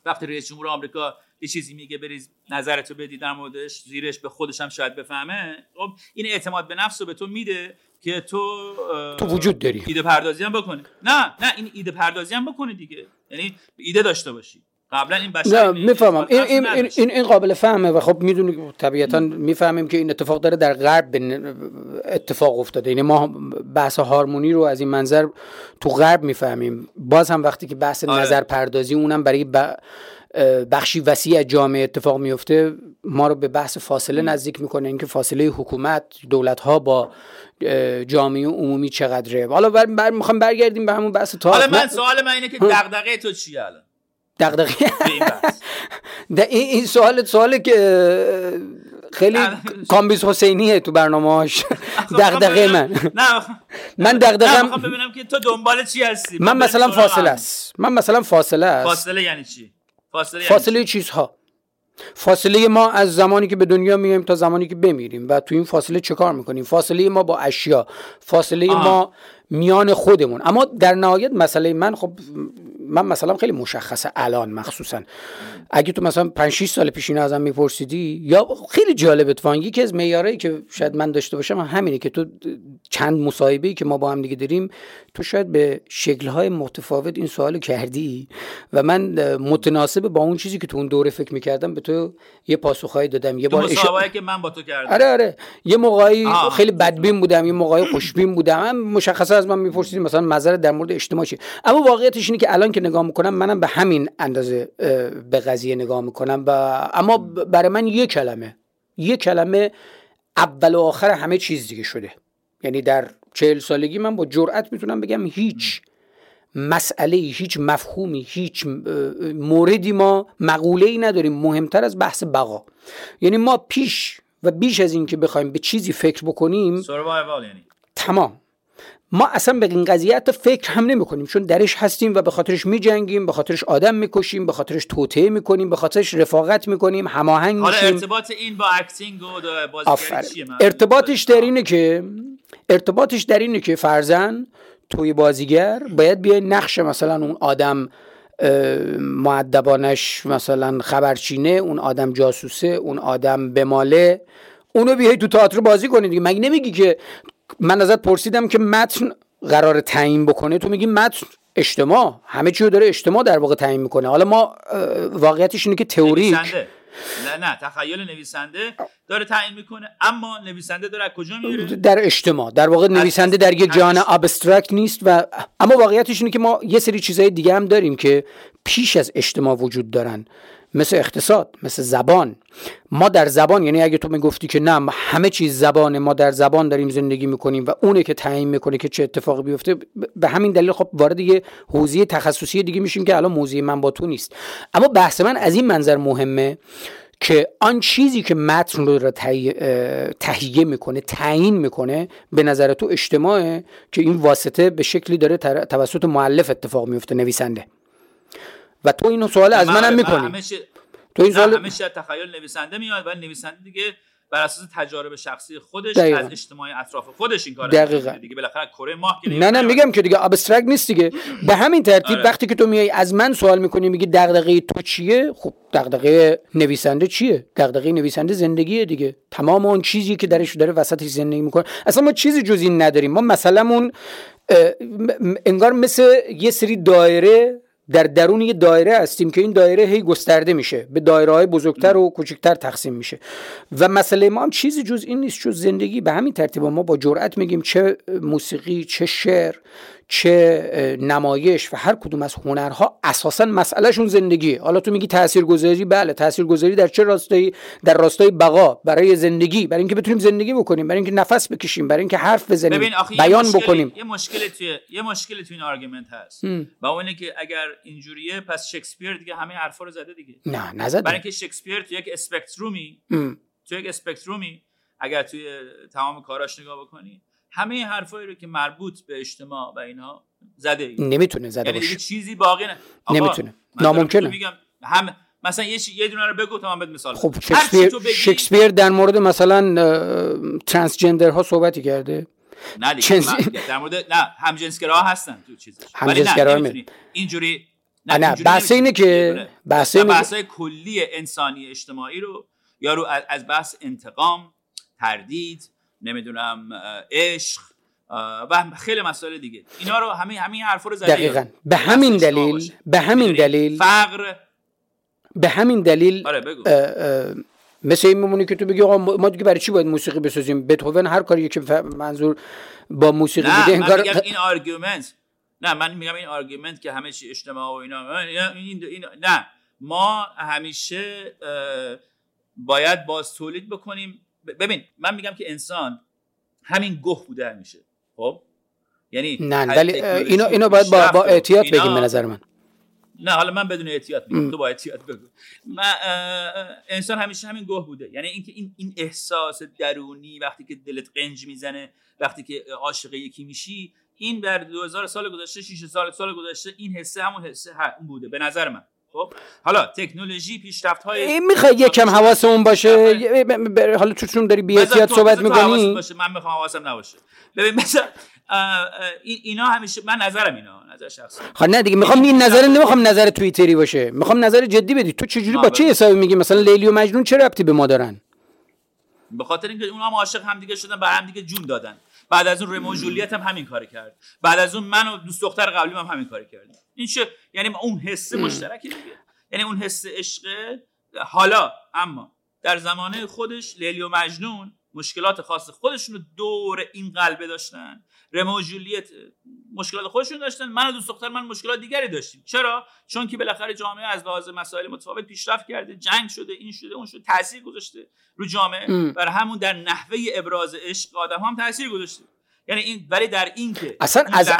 وقتی رئیس جمهور آمریکا یه چیزی میگه بری نظرتو بدی در موردش، زیرش به خودش هم شاید بفهمه، خب این اعتماد به نفسو به تو میده که تو وجود داری، ایده پردازی هم بکنی. نه این ایده پردازی هم بکنی دیگه، یعنی ایده داشته باشی. قبلا این بشر میفهمم این قابل فهمه و خب میدونی طبیعتا میفهمیم که این اتفاق داره در غرب اتفاق افتاده، یعنی ما بحث هارمونی رو از این منظر تو غرب میفهمیم، باز هم وقتی که بحث نظر پردازی اونم برای بخشی وسیع جامعه اتفاق میفته ما رو به بحث فاصله نزدیک میکنه، اینکه فاصله حکومت، دولت ها با جامعه عمومی چقدره. حالا میخوام برگردیم به همون بحث تاریخ. حالا سوال من اینه که دغدغه تو چیه الان؟ دغدغه این سواله که خیلی کامبیز حسینیه تو برنامه‌اش. دغدغه من دغدغم میخوام ببینم که تو دنبال چی هستی. من مثلا فاصله است. فاصله یعنی چی؟ فاصله چیزها، فاصله ما از زمانی که به دنیا میایم تا زمانی که بمیریم و تو این فاصله چه کار میکنیم، فاصله ما با اشیا، فاصله ما میان خودمون. اما در نهایت مسئله من، خب من مثلا خیلی مشخصه الان، مخصوصا اگه تو مثلا 5-6 سال پیش اینو ازم میپرسیدی یا خیلی جالب اتفاقی یکی از معیارایی که شاید من داشته باشم همینه که تو چند مصاحبه‌ای که ما با هم دیگه داریم تو شاید به شکل‌های متفاوت این سوالو کردی و من متناسب با اون چیزی که تو اون دوره فکر می‌کردم به تو یه پاسخایی دادم. یه بار مصاحبه‌ای که من با تو کردم، آره یه موقعی خیلی بدبین بودم، یه موقعی خوشبین بودم، مشخصا از من می‌پرسیدی مثلا نظر در مورد اجتماع چی، اما واقعیتش اینه که الان که نگاه میکنم منم به همین اندازه به قضیه نگاه میکنم و اما برای من یک کلمه اول و آخر همه چیز دیگه شده. یعنی در 40 سالگی من با جرئت میتونم بگم هیچ مسئله، هیچ مفهومی، هیچ موردی ما مقوله‌ای نداریم مهمتر از بحث بقا. یعنی ما پیش و بیش از این که بخوایم به چیزی فکر بکنیم، سروایوال یعنی تمام، ما اصلا به این قضیه حتی فکر هم نمی کنیم چون درش هستیم و به خاطرش می جنگیم، به خاطرش آدم می کشیم، به خاطرش توطئه می کنیم، به خاطرش رفاقت می کنیم، هماهنگ می شیم. حالا ارتباط این با اکتینگ و بازیگری چیه؟ ارتباطش در اینه که فرضاً توی بازیگر باید بیای نقش مثلا اون آدم مؤدبانش، مثلا خبرچینه، اون آدم جاسوسه، اون آدم بماله، اونو بیای تو تئاتر بازی کنی دیگه. مگه نمیگی که من ازت پرسیدم که متن قرار تعیین بکنه، تو میگی متن اجتماع، همه چیو داره اجتماع در واقع تعیین میکنه. حالا ما واقعیتش اینه که تئوریک نه تخیل نویسنده داره تعیین میکنه، اما نویسنده داره از کجا میاره؟ در اجتماع، در واقع نویسنده در یه جهان ابسترکت نیست و اما واقعیتش اینه که ما یه سری چیزهای دیگه هم داریم که پیش از اجتماع وجود دارن، مثل اقتصاد، مثل زبان. ما در زبان، یعنی اگه تو میگفتی که نه همه چیز زبانه، ما در زبان داریم زندگی میکنیم و اونه که تعیین میکنه که چه اتفاقی بیفته، به همین دلیل خب وارد یه حوزه تخصصی دیگه میشیم که الان موضوع من با تو نیست. اما بحث من از این منظر مهمه که آن چیزی که متن رو تهیه میکنه، تعیین میکنه، به نظر تو اجتماعه که این واسطه به شکلی داره توسط مؤلف اتفاق میفته، نویسنده. و تو اینو سوال از منم میکنی. تو این سوال همش تخیل نویسنده میاد، ولی نویسنده دیگه بر اساس تجارب شخصی خودش دقیقا. از اجتماع اطراف خودش این کارو میکنه دیگه. بالاخره کره ماه که نه میگم که دیگه ابسترکت نیست دیگه. به همین ترتیب وقتی که تو میای از من سوال میکنی، میگی دغدغه تو چیه؟ خب دغدغه نویسنده چیه؟ دغدغه نویسنده زندگیه دیگه. تمام اون چیزی که درش داره وسطش زندگی میکنه. اصلا ما چیزی جز این نداریم. ما مثلمون انگار مثل یه سری دایره در درون یه دایره هستیم که این دایره هی گسترده میشه، به دایره‌های بزرگتر و کوچکتر تقسیم میشه. و مسئله ما هم چیزی جز این نیست، جز زندگی. به همین ترتیب ما با جرأت میگیم چه موسیقی، چه شعر، چه نمایش و هر کدوم از هنرها اساساً مسئلهشون زندگیه. حالا تو میگی تاثیرگذاری، بله تاثیرگذاری در چه راستایی؟ در راستای بقا، برای زندگی، برای اینکه بتونیم زندگی بکنیم، برای اینکه نفس بکشیم، برای اینکه حرف بزنیم، بیان بکنیم. یه مشکل توی این آرگومنت هست و اونه که اگر اینجوریه پس شکسپیر دیگه همه حرفا رو زده دیگه. نه زده، برای اینکه شکسپیر تو یک اسپکترومی اگر توی تمام کاراش نگاه بکنی همه حرفایی رو که مربوط به اجتماع و اینها زده اید. نمیتونه زده باشه. یعنی چیزی باقی نه. نمیتونه. ناممکنه. میگم هم مثلا یه دونه رو بگو تا من بهت مثال. خب شکسپیر در مورد مثلا ترانسجندرها صحبتی کرده؟ نه دیگه. در مورد نه همجنسگراها هستن تو چیزش. همجنسگرا اینجوری نه بحث اینه که بحث کلی انسانی اجتماعی رو یارو از بحث انتقام، تردید، نمیدونم عشق و خیلی مسائل دیگه اینا رو همین حرفا رو زدن. دقیقاً به همین دلیل فقر، به همین دلیل مثل این میمونی که تو بگی آقا ما دیگه برای چی باید موسیقی بسازیم؟ بتهوون هر کاری که منظور با موسیقی دیگه انگار من میگم این آرگومنت که همه چی اجتماع و اینا این نه، ما همیشه باید باز تولید بکنیم. ببین من میگم که انسان همین گه بوده میشه. خب یعنی نه، ولی اینا باید با احتیاط بگیم. به نظر من نه، حالا من بدون احتیاط میگم، تو با احتیاط بگو. انسان همیشه همین گه بوده. یعنی اینکه این احساس درونی وقتی که دلت قنج میزنه، وقتی که عاشق یکی میشی، این در 2000 سال گذشته، 6 سال گذشته این حسه همون حسه هم بوده به نظر من. خب حالا تکنولوژی، پیشرفت‌های میخوای یکم حواسمون باشه. حالا چون داری بی احتیاط صحبت می‌کنی من میخوام حواسم نباشه. ببین مثلا اینا همیشه من نظرم، اینا نظر شخصی. خب نه دیگه، میخوام این نظر، نمیخوام نظر توییتری باشه، میخوام نظر جدی بدی. تو چجوری با چه حسابی میگی مثلا لیلی و مجنون چه ربطی به ما دارن؟ به خاطر اینکه اونها هم عاشق همدیگه شدن، به همدیگه جون دادن. بعد از اون رومیو و جولیت هم همین کارو کرد. بعد از اون من و دوست دختر قبلیم هم همین کارو کردیم. این چه؟ یعنی اون حس مشترکی دیگه. یعنی اون حس عشق. حالا اما در زمانه خودش لیلی و مجنون مشکلات خاص خودشون رو دور این قلبه داشتن. رومیو و جولیت مشکلات خودشون داشتن. من و دوست دختر من مشکلات دیگری داشتیم. چرا؟ چون که بالاخره جامعه از لحاظ مسائل متفاوت پیشرفت کرده، جنگ شده، این شده، اون شده، تاثیر گذاشته رو جامعه. برای همون در نحوه ابراز عشق آدم‌ها هم تاثیر گذاشته. یعنی این ولی در این که اصلا این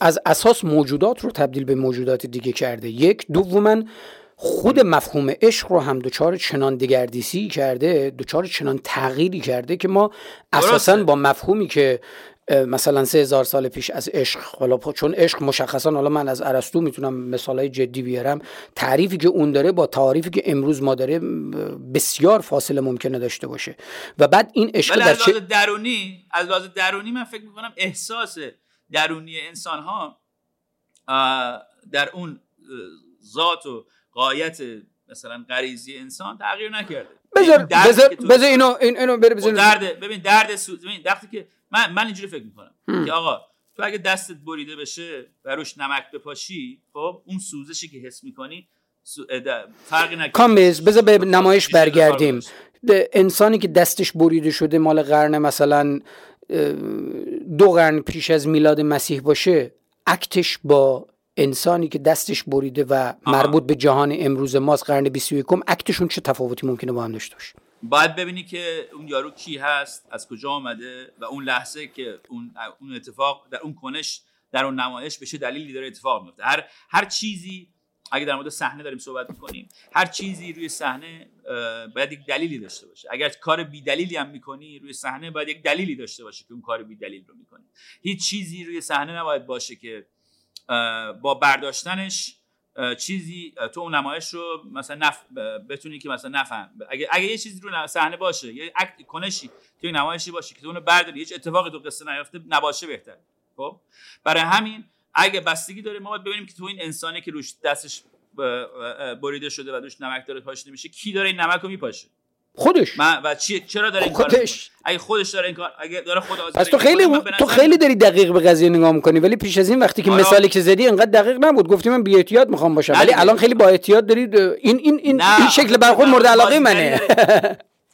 از اساس موجودات رو تبدیل به موجودات دیگه کرده. یک دوماً خود مفهوم عشق رو هم دوچار چنان دگردیسی کرده، دوچار چنان تغییری کرده که ما اساساً با مفهومی که مثلا 3000 سال پیش از عشق، حالا چون عشق مشخصا، حالا من از ارسطو میتونم مثالای جدی بیارم، تعریفی که اون داره با تعریفی که امروز ما داره بسیار فاصله ممکنه داشته باشه. و بعد این عشق در چه از لحاظ درونی من فکر میکنم احساس درونی انسان ها در اون ذات و غایت مثلا غریزی انسان تغییر نکرده. بذار اینو ببین درد وقتی که من اینجوری فکر میکنم که آقا تو اگه دستت بریده بشه و روش نمک بپاشی، خب اون سوزشی که حس میکنی فرقی نکنه. کامبیز بذار به نمایش برگردیم. انسانی که دستش بریده شده مال قرن مثلا 2 قرن پیش از میلاد مسیح باشه، اکتش با انسانی که دستش بریده و مربوط به جهان امروز ماست، قرن 21، اکتشون چه تفاوتی ممکنه با هم داشته باشه؟ باید ببینی که اون یارو کی هست، از کجا آمده و اون لحظه که اون اتفاق در اون کنش، در اون نمایش بشه، دلیلی داره اتفاق میفته. هر چیزی، اگه در مورد صحنه داریم صحبت می‌کنیم، هر چیزی روی صحنه باید یک دلیلی داشته باشه. اگر کار بی دلیلی هم میکنی روی صحنه باید یک دلیلی داشته باشه که اون کار بی دلیل رو میکنی. هیچ چیزی روی صحنه نباید باشه که با برداشتنش چیزی تو اون نمایش رو مثلا بتونی که مثلا نفهم. اگه یه چیزی رو صحنه باشه، یه اکت کنشی تو نمایشی باشه که تو اون برداری، هیچ اتفاقی تو قصه نیافته نباشه بهتره. خب برای همین اگه بستگی داره ما باید ببینیم که تو این انسانی که روش دستش بریده شده و روش نمک داره پاشیده میشه، کی داره این نمک رو میپاشه؟ خودش. و چرا داره این کارو میکنه؟ اگه خودش داره این کار، اگه داره خود آزاد. پس تو خیلی داری دقیق به قضیه نگاه میکنی، ولی پیش از این وقتی که مثالی که زدی انقدر دقیق نبود. گفتی من بی احتیاط میخوام باشم، ولی الان خیلی با احتیاط دارید. این شکل برخورد مورد علاقه منه.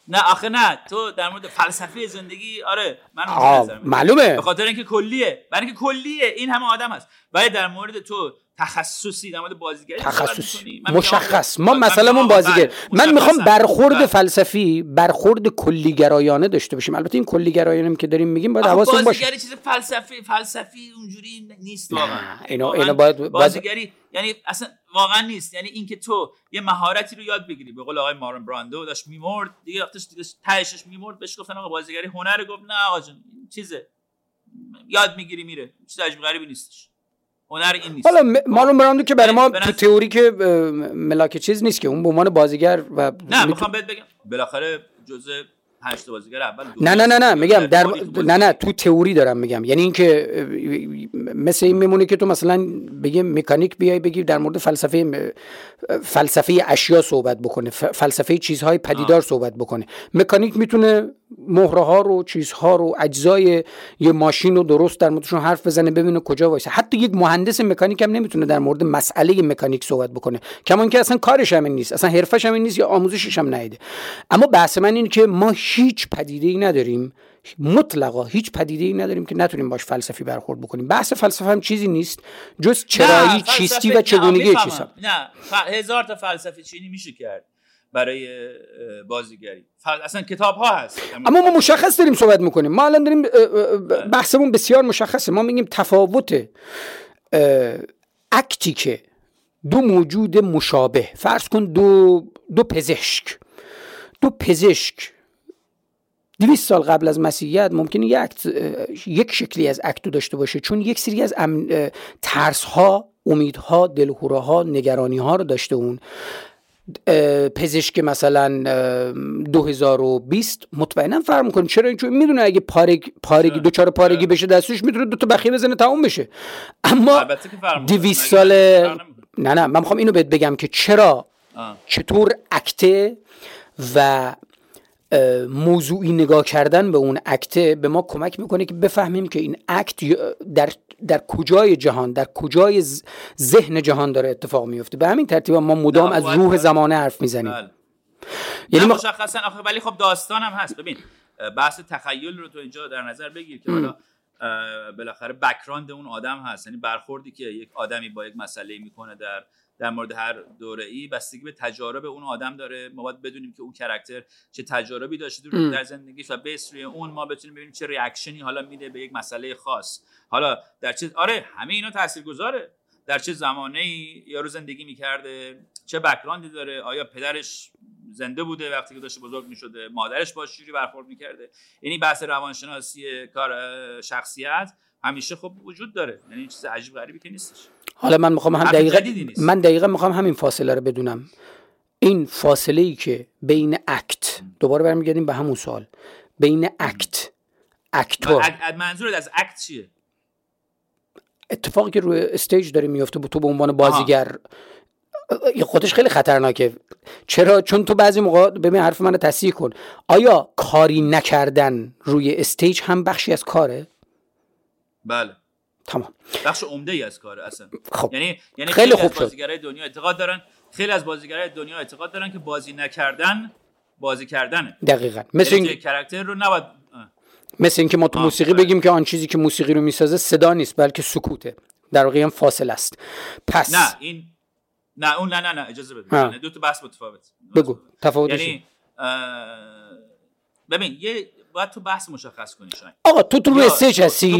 نه آخه نه، تو در مورد فلسفه زندگی آره من نظر میدم، معلومه، به خاطر اینکه کلیه، برای اینکه کلیه این همه آدم هست. ولی در مورد تو تخصصی، در مورد بازیگری تخصصی مشخص، ما مثلمون بازیگر. من میخوام برخورد فلسفی، برخورد کلیگرایانه داشته باشیم. البته این کلیگرایانه که داریم میگیم باید حواسمون باشه. بازیگری چیز فلسفی اونجوری نیست واقعا. اینا باید بازیگری یعنی اصلا واقعا نیست. یعنی اینکه تو یه مهارتی رو یاد بگیری، به قول آقای مارلون براندو داشت میمرد دیگه، وقتش دیگه تهشش میمرد، بهش گفتن آقا بازیگری هنر، گفت نه آقا جون چیزه یاد میگیری میره، چیز عجیب غریبی نیستش. هنر این نیست. حالا مارلون براندو که برای ما تو تئوری که ملاک چیز نیست که، اون به عنوان بازیگر و نه میخوام بهت بگم بالاخره جزء هشت بازیگر اول نه میگم در نه تو تئوری دارم میگم، یعنی اینکه مثل این میمونه که تو مثلا بگیم مکانیک بیای بگی در مورد فلسفه اشیا صحبت بکنه، فلسفه چیزهای پدیدار صحبت بکنه. مکانیک میتونه مهره ها رو، چیزها رو، اجزای یه ماشین رو درست در موردشون حرف بزنه، ببینه کجا وایسه. حتی یک مهندس مکانیک هم نمیتونه در مورد مسئله مکانیک صحبت بکنه، کما اینکه اصلا کارش هم نیست، اصلا حرفش هم نیست، یا آموزشش هم نیده. اما بحث من اینه که ما هیچ پدیده‌ای نداریم، مطلقا هیچ پدیده‌ای نداریم که نتونیم باش فلسفی برخورد بکنیم. بحث فلسفه هم چیزی نیست جز چرایی، چیستی و چگونگی چیزها. نه هزار تا فلسفه چینی میشه کرد برای بازیگری، اصلا کتاب ها هست. اما ما مشخص داریم صحبت میکنیم، ما الان داریم بحثمون بسیار مشخصه. ما میگیم تفاوت اکتی که دو موجود مشابه، فرض کن دو پزشک 200 سال قبل از مسیحیت ممکنه یک شکلی از اکتو داشته باشه، چون یک سری از ترس‌ها، امیدها، دلهوره‌ها، نگرانی‌ها رو داشته. اون پزشک مثلا 2020 مطمئنا فرق میکنه. چرا؟ اینکه میدونه اگه پارگی دوچار پارگی بشه دستش، میتونه دو تا بخیه بزنه تموم بشه. اما 200 سال نه من میخوام اینو بهت بگم که چرا چطور اکته و موضوعی نگاه کردن به اون اکته به ما کمک میکنه که بفهمیم که این اکت در کجای جهان، در کجای ذهن جهان داره اتفاق میفته. به همین ترتیب ما مدام از روح زمانه حرف میزنیم. یعنی مشخصا آخه ولی خب داستان هم هست. ببین بحث تخیل رو تو اینجا در نظر بگیر که حالا بالاخره بک‌گراند اون آدم هست، یعنی برخوردی که یک آدمی با یک مسئله میکنه در مورد هر دوره‌ای بستگی به تجارب اون آدم داره. ما باید بدونیم که اون کاراکتر چه تجاربی داشته در زندگیش و بیس روی اون ما بتونیم ببینیم چه ریاکشنی حالا میده به یک مسئله خاص. حالا در چه همه اینا تاثیرگذاره، در چه زمانه‌ای یارو زندگی می‌کرده، چه بک‌گراندی داره، آیا پدرش زنده بوده وقتی که داشته بزرگ می‌شده، مادرش باهاش چجوری برخورد می‌کرده. یعنی بحث روانشناسی کار شخصیت همیشه خب وجود داره، یعنی چیز عجیب غریبی که نیستش. حالا من میخوام دقیقاً میخوام همین فاصله رو بدونم، این فاصله ای که بین اکت، دوباره برمیگردیم به همون سوال، بین اکتور منظورت از اکت چیه؟ اتفاقی که روی استیج داره میفته تو به عنوان بازیگر خودش خیلی خطرناکه. چرا؟ چون تو بعضی موقع، ببین حرف منو تصحیح کن، آیا کاری نکردن روی استیج هم بخشی از کاره؟ بله تمام، بخش عمده ای از کاره اصلا. خب. یعنی خیلی خوب شد. خیلی از بازیگرای دنیا اعتقاد دارن که بازی نکردن بازی کردنه. دقیقاً مثل این کاراکتر رو نباید، مثل اینکه ما تو موسیقی بگیم که آن چیزی که موسیقی رو میسازه صدا نیست بلکه سکوته، در واقع این فاصله است. پس نه این نه اون نه اجازه بده، دو تا بحث متفاوت. بگو تفاوتش. یعنی ببین یه باید تو بحث مشخص کنی شاید. آقا تو روی استیج هستی،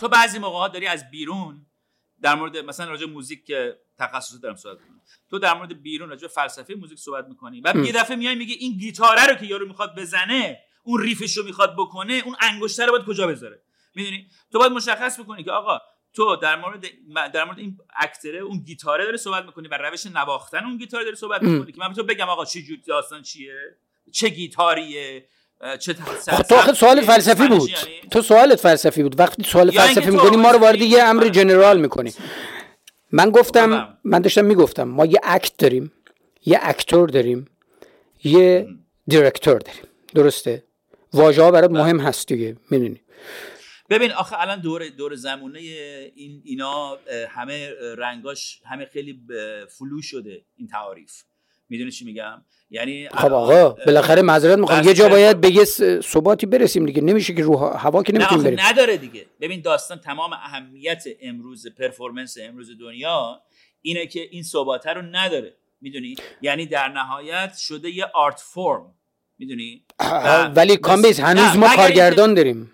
تو بعضی موقع داری از بیرون در مورد مثلا راجع موزیک که تخصصی دارم صحبت می‌کنم، تو در مورد بیرون راجع به فلسفه موزیک صحبت می‌کنی، بعد یه دفعه میای میگه این گیتاره رو که یارو می‌خواد بزنه، اون ریفش رو می‌خواد بکنه، اون انگشتر رو باید کجا بذاره. میدونی تو باید مشخص بکنی که آقا تو در مورد این اکتره، اون گیتاره داره صحبت می‌کنی و روش نواختن اون گیتاره داره صحبت می‌کنی که من تو بگم آقا چه جور داستان چیه، چه گیتاریه، چه تو سوال فلسفی بود. تو سوالت فلسفی بود. وقتی سوال فلسفی می‌کنی ما رو وارد یه امر جنرال می‌کنی. من گفتم، من داشتم میگفتم ما یه اکت داریم، یه اکتور داریم، یه دایرکتور داریم، درسته؟ واژه‌ها برات مهم هست دیگه، می‌دونی. ببین آخه الان دور زمونه این اینا همه رنگاش همه خیلی فلو شده این تعاریف، میدونی چی میگم؟ یعنی خب آقا بالاخره معذرت میخوام یه جا باید به یه ثباتی برسیم دیگه، نمیشه که روح هوا که نمیتونیم بریم، نداره دیگه. ببین داستان تمام اهمیت امروز پرفورمنس امروز دنیا اینه که این ثباته رو نداره، میدونی؟ یعنی در نهایت شده یه آرت فرم، میدونی؟ ولی کامبیز هنوز ما کارگردان داریم،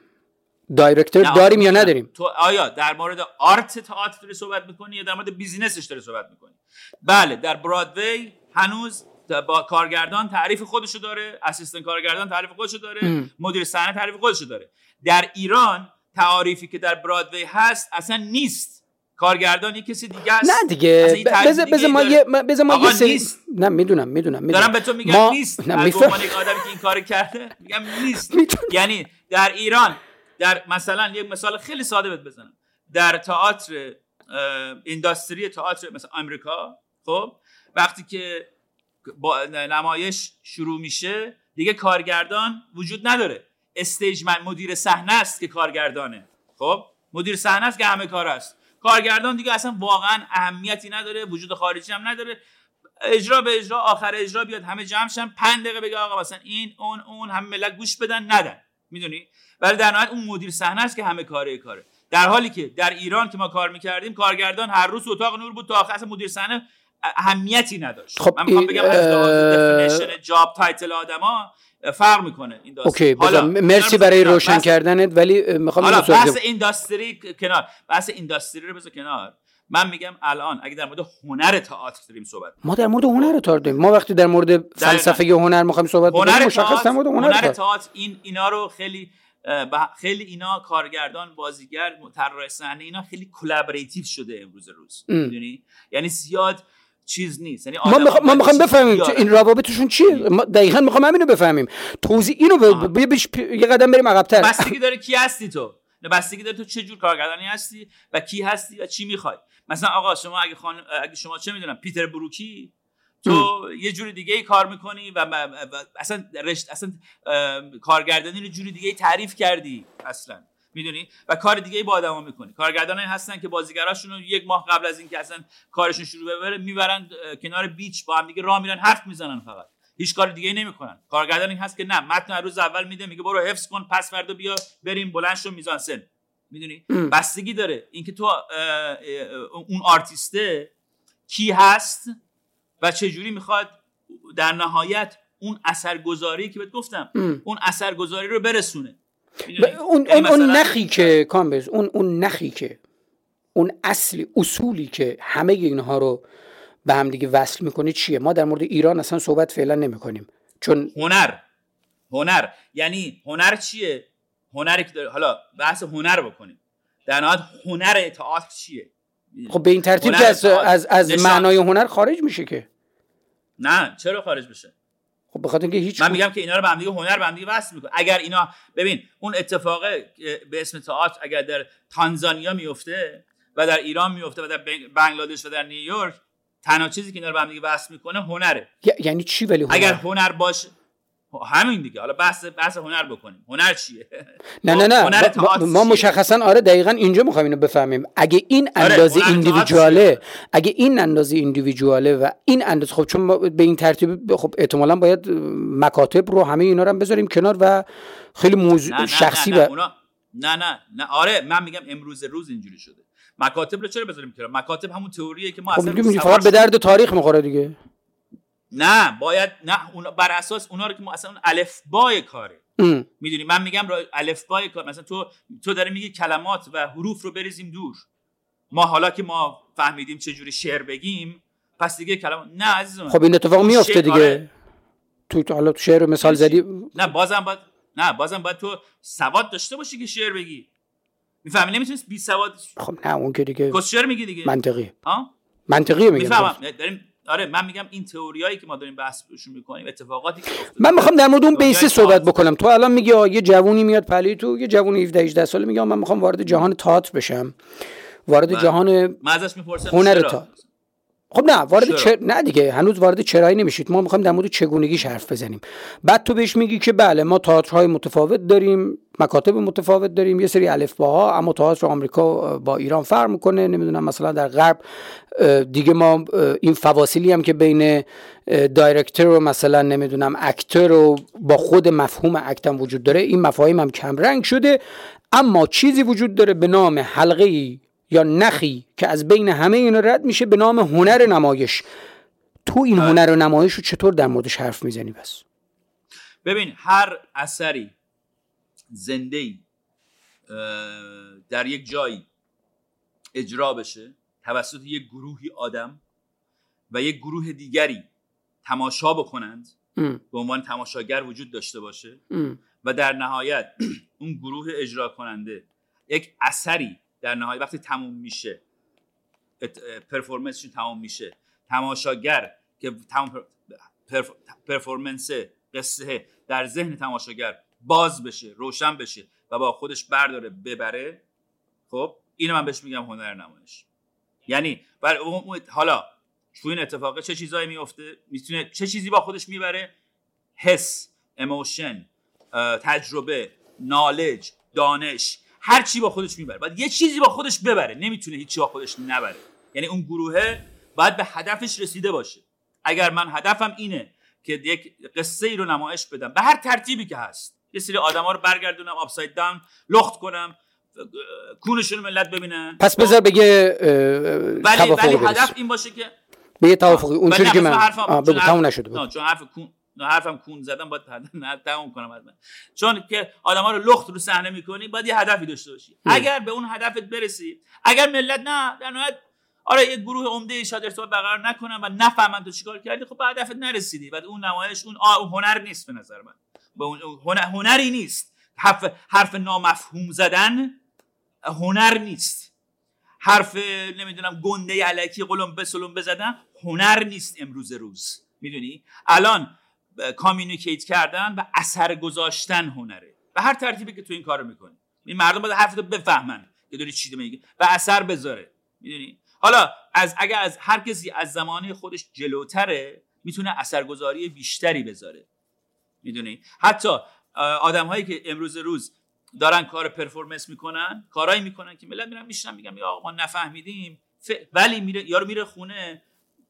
دایرکتور داریم یا نداریم؟ تو آیا در مورد آرت تئاتر داری صحبت میکنی یا در مورد بیزینسش داری صحبت میکنی؟ بله در برادوی هنوز با کارگردان تعریف خودشو داره، اسیستن کارگردان تعریف خودشو داره، مدیر صحنه تعریف خودشو داره. در ایران تعریفی که در برادوی هست اصلا نیست، کارگردان یه کسی دیگه است. نه دیگه بذار ما یه سری نه میدونم دارم به تو میگم نیست. من به عنوان یک آدمی که این کارو کرده میگم نیست. یعنی در ایران در مثلا یک مثال خیلی ساده بهت بزنم، در تئاتر اینداستری تئاتر مثلا آمریکا، خب وقتی که با نمایش شروع میشه دیگه کارگردان وجود نداره، استیج مدیر صحنه است که کارگردانه، خب مدیر صحنه است که همه کار است، کارگردان دیگه اصلا واقعا اهمیتی نداره، وجود خارجی هم نداره. اجرا به اجرا آخر اجرا بیاد همه جمع شن 5 دقیقه بگه آقا مثلا این اون همه ملت گوش بدن ندن، میدونی؟ ولی در نهایت اون مدیر صحنه است که همه کاره. در حالی که در ایران که ما کار می‌کردیم کارگردان هر روز اتاق نور بود تا آخر، مدیر صحنه اهمیتی نداشت. خب من میخوام بگم از لحاظ definition جاب تایتل آدما فرق میکنه این داستان. اوکی حالا مرسی برای روشن کردنت، ولی میخوام اینو بگم بحث اینداستری کنار، بحث اینداستری رو بذار کنار. من میگم الان اگه در مورد هنر تئاتر داریم صحبت، ما در مورد هنر تئاتر داریم، ما وقتی در مورد فلسفه هنر میخوایم صحبت کنیم مشخصا مورد هنر تئاتر. اینا رو خیلی اینا کارگردان، بازیگر، طراح صحنه، اینا خیلی کلابراتیو شده امروز روز، میدونی؟ یعنی زیاد چیز نیست. یعنی ما میخوام بفهمیم این روابطشون چیه. ما دقیقاً میخوام همین رو بفهمیم. توضیح اینو یه قدم بریم عقب‌تر. بستگی داره کی هستی تو، بستگی داره تو چه جور کارگردانی هستی و کی هستی و چی میخوای. مثلا آقا شما اگه شما چه میدونم پیتر بروکی، تو یه جوری دیگه ای کار میکنی و اصلا کارگردانی رو جوری دیگه ای تعریف کردی اصلا، میدونی؟ و کار دیگه ای با آدما میکنی. کارگردانایی هستن که بازیگراشون رو 1 ماه قبل از اینکه اصلا کارشون شروع بشه میبرن کنار بیچ، با هم دیگه راه میرن، حرف میزنن، فقط هیچ کار دیگه ای نمیکنن. کارگردانی هست که نه متن از روز اول میده، میگه برو حفظ کن، پس فردا بیا بریم بلند شو میزانسن، میدونی؟ بستگی داره اینکه تو اون آرتیسته کی هست و چه جوری میخواد در نهایت اون اثرگذاری که بهت گفتم اون اثرگذاری رو برسونه. اون نخی که کامبیز، اون نخی که اون اصلی اصولی که همه اینها رو به هم دیگه وصل میکنه چیه؟ ما در مورد ایران اصلا صحبت فعلا نمیکنیم، چون هنر یعنی هنر چیه؟ هنری که داره، حالا بحث هنر بکنیم، در نهایت هنر تئاتر چیه؟ خب به این ترتیب که از معنای هنر خارج میشه که. نه چرا خارج بشه؟ خب به خاطر اینکه هیچ من میگم که اینا رو به هم دیگه، هنر به هم دیگه وصل میکنه. اگر اینا ببین اون اتفاق به اسم تئاتر اگر در تانزانیا میفته و در ایران میفته و در بنگلادش و در نیویورک، تنها چیزی که اینا رو به هم دیگه وصل میکنه هنره. یعنی چی ولی هنر؟ اگر هنر باشه همین دیگه. حالا بحث هنر بکنیم، هنر چیه؟ نه ما مشخصا آره دقیقاً اینجا می‌خوایم اینو بفهمیم. اگه این اندازه ایندیویدواله، و این اندازه، خب چون ما به این ترتیب خب احتمالاً باید مکاتب رو همه اینا رو هم بذاریم کنار و خیلی موضوع شخصی و نه آره من میگم امروز روز اینجوری شده. مکاتب رو چرا بذاریم کنار؟ مکاتب همون تئوریه که ما اصلا فقط به درد تاریخ می‌خوره دیگه. نه باید، نه اون بر اساس اونا رو که ما اصلا الفبای کاره، میدونی؟ من میگم الفبای کار مثلا تو داره میگه کلمات و حروف رو بریزیم دور، ما حالا که ما فهمیدیم چه جوری شعر بگیم پس دیگه کلام نه عزیزم. خب این اتفاق میفته دیگه. آره. تو حالا تو شعر مثال زدی، نه بازم باید، نه بازم باید تو سواد داشته باشی که شعر بگی، میفهمی؟ نمیتونی بی سواد. خب نه اون که دیگه کس شعر میگی دیگه، منطقی ها، منطقی میگم داریم. آره من میگم این تئوریایی که ما داریم بحثشون میکنیم، اتفاقاتی که من میخوام در مورد اون بیس صحبت بکنم. تو الان میگی یه جوونی میاد پلی تو، یه جوون 17 18 ساله میگه من میخوام وارد جهان تئاتر بشم، وارد جهان هنر تئاتر. خب نه وارد نه دیگه، هنوز وارد چرایی نمیشید. ما میخوایم در مورد چگونگیش حرف بزنیم. بعد تو بهش میگی که بله ما تئاترهای متفاوت داریم، مکاتب متفاوت داریم، یه سری الفباها، اما تئاتر آمریکا با ایران فرق میکنه، نمیدونم مثلا در غرب دیگه ما این فواصلی هم که بین دایرکتور و مثلا نمیدونم اکتور و با خود مفهوم اکت هم وجود داره، این مفاهیم هم کم رنگ شده، اما چیزی وجود داره به نام حلقه‌ای یا نخی که از بین همه اینا رد میشه به نام هنر نمایش. تو این هنر و نمایش رو چطور در موردش حرف میزنی؟ بس ببین، هر اثری زنده‌ای در یک جایی اجرا بشه توسط یک گروهی آدم و یک گروه دیگری تماشا بکنند، به عنوان تماشاگر وجود داشته باشه و در نهایت اون گروه اجرا کننده یک اثری در نهایت وقتی تموم میشه، پرفورمنسشون تموم میشه، تماشاگر که پرفورمنس قصه در ذهن تماشاگر باز بشه، روشن بشه و با خودش برداره ببره. خب اینو من بهش میگم هنر نمایش. یعنی حالا تو این اتفاقه چه چیزایی میفته، میتونه چه چیزی با خودش میبره؟ حس، اموشن، تجربه، نالج، دانش، هر چی با خودش میبره. بعد یه چیزی با خودش ببره، نمیتونه هیچی با خودش نبره. یعنی اون گروهه باید به هدفش رسیده باشه. اگر من هدفم اینه که یک قصه ای رو نمایش بدم به هر ترتیبی که هست، یه سری آدما رو برگردونم آپساید داون، لخت کنم، کونشون ملت ببینن، پس بذار بگه ولی هدف این باشه که به یه توافقی اونجوری که من بگو تموم نشده بود، چون حرف کون، نه حرفم کون زدم باید نه تموم کنم از من، چون که آدما رو لخت رو صحنه میکنی باید یه هدفی داشته باشی. اگر به اون هدفت برسی، اگر ملت نه در نهایت آره یه گروه عمده شاد ارتباط برقرار نکنن و نفهمن تو چیکار کردی، خب به هدفت نرسیدی. بعد اون نمایش اون هنر نیست به نظر من، به اون هنری نیست. حرف نامفهوم زدن هنر نیست، حرف نمیدونم گنده الکی قلم به زدن هنر نیست. امروز روز میدونی الان کامیونیکیت کردن و اثر گذاشتن هنره، و هر ترتیبی که تو این کارو میکنی این مردم باید حرفتو بفهمن که داری چی میگی و اثر بذاره، میدونی؟ حالا اگر از هر کسی از زمانه خودش جلوتره میتونه اثرگذاری بیشتری بذاره، میدونی؟ حتی آدمهایی که امروز روز دارن کار پرفورمنس میکنن، کارایی میکنن که ملت میرن میشن میگن آقا ما نفهمیدیم، ولی میره یارو میره خونه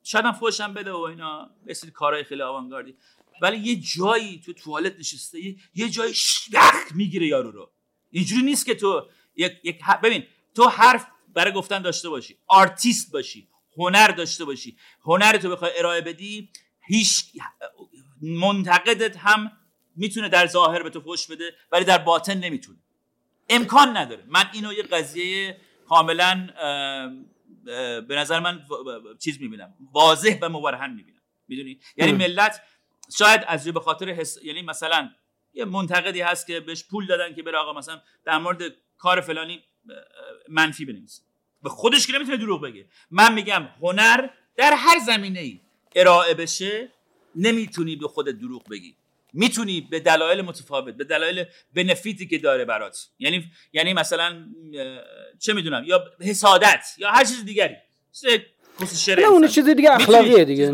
شاید هم فحش هم بده و اینا، مثل کارهای خیلی آوانگاردی، ولی یه جایی تو توالت نشسته یه جایی شلخ میگیره یارو رو. اینجوری نیست که تو ببین تو حرف برای گفتن داشته باشی، آرتیست باشی، هنر داشته باشی، هنرتو بخوای ارائه بدی، هیچ منتقدت هم میتونه در ظاهر به تو فحش بده ولی در باطن نمیتونه، امکان نداره. من اینو یه قضیه کاملا به نظر من چیز میبینم، واضح و مبرهن میبینم، میدونی؟ یعنی ملت شاید از به خاطر حس، یعنی مثلا یه منتقدی هست که بهش پول دادن که بره آقا مثلا در مورد کار فلانی منفی بنویسه، به خودش که نمیتونه دروغ بگه. من میگم هنر در هر زمینه‌ای ارائه بشه نمیتونی به خودت دروغ بگی، میتونی به دلایل متفاوت، به دلایل بنفیتی که داره برات، یعنی مثلا چه میدونم، یا حسادت یا هر چیز دیگری، نه اون چیز دیگه اخلاقیه دیگه،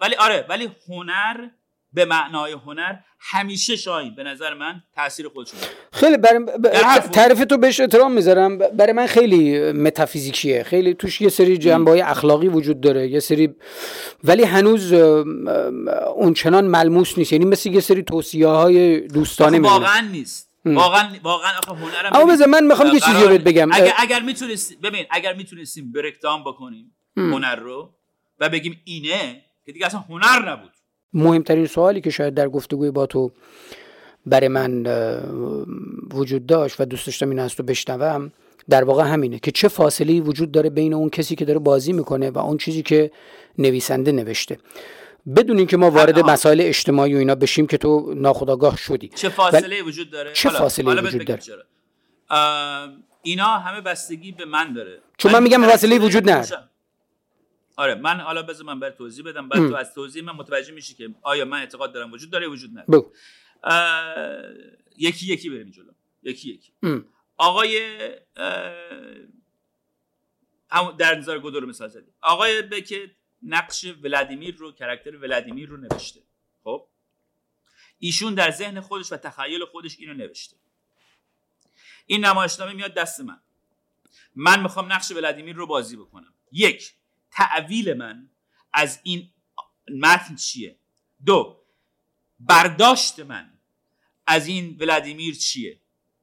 ولی آره، ولی هنر به معنای هنر همیشه شاید به نظر من تأثیر خودشون خیلی تعریف تو بهش احترام میذارم، برای من خیلی متافیزیکیه، خیلی توش یه سری جنبه‌های اخلاقی وجود داره، یه سری، ولی هنوز اونچنان ملموس نیست، یعنی مثل یه سری توصیه‌های دوستانه میمونه. واقعا نیست، واقعا آخه هنرم. اما بذار من میخوام یه چیزی بهت بگم. اگر میتونستیم بریک داون بکنیم هنر رو و بگیم اینه که دیگه اصلا هنر نبود. مهمترین سوالی که شاید در گفتگوی با تو برای من وجود داشت و دوست داشتم این از تو بشنوم، در واقع همینه که چه فاصله‌ای وجود داره بین اون کسی که داره بازی میکنه و اون چیزی که نویسنده نوشته، بدون اینکه ما وارد مسائل اجتماعی و اینا بشیم که تو ناخودآگاه شدی. چه فاصله‌ای وجود داره؟ چه فاصله‌ای وجود داره؟ اینا همه بستگی به من داره. چون من میگم فاصله‌ای وجود نداره. آره من حالا بذار من برات توضیح بدم، بعد تو از توضیح من متوجه میشی که آیا من اعتقاد دارم وجود داره وجود نداره. یکی بریم جلو. یکی. آقای در نظر گودو رو مثال زدی. آقای بکت نقش ولادیمیر رو، کاراکتر ولادیمیر رو نوشته. خب ایشون در ذهن خودش و تخیل خودش اینو نوشته. این نمایشنامه میاد دست من. من میخوام نقش ولادیمیر رو بازی بکنم. یک، تعویل من از این متن چیه؟ دو، برداشت من از این ولادیمیر چیه؟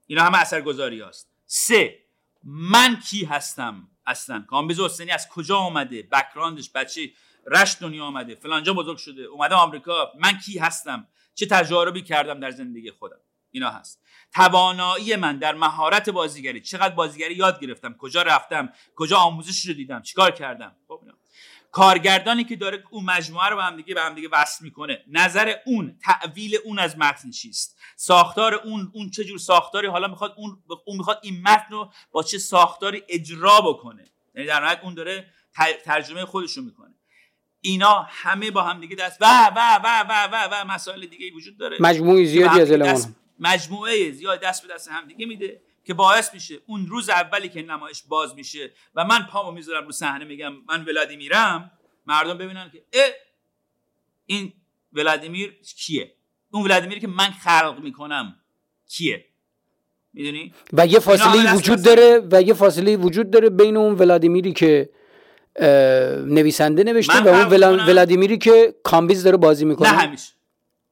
اینا همه اثرگذاری هست. سه، من کی هستم اصلا؟ کامبیز حسینی از کجا اومده؟ بک‌گراندش، بچه رشت دنیا اومده، فلانجا بزرگ شده، اومده آمریکا، من کی هستم؟ چه تجاربی کردم در زندگی خودم؟ اینا هست. توانایی من در مهارت بازیگری، چقدر بازیگری یاد گرفتم، کجا رفتم، کجا آموزش رو دیدم، چیکار کردم. خب اینا کارگردانی که داره اون مجموعه رو به هم دیگه وصل میکنه، نظر اون، تعویل اون از متن چیست، ساختار اون چه جور ساختاری حالا میخواد اون میخواد این متن رو با چه ساختاری اجرا بکنه، یعنی در نهایت اون داره ترجمه خودش رو میکنه. اینا همه با هم دیگه دست و و و و و و مسائل دیگه وجود داره، مجموعه زیاد دست به دست هم دیگه میده که باعث میشه اون روز اولی که نمایش باز میشه و من پامو میذارم رو صحنه میگم من ولادیمیرم، مردم ببینن که این ولادیمیر کیه؟ اون ولادیمیری که من خلق میکنم کیه؟ میدونی؟ و یه فاصله وجود داره بین اون ولادیمیری که نویسنده نوشته و اون ولادیمیری که کامبیز داره بازی میکنه. نه همیشه.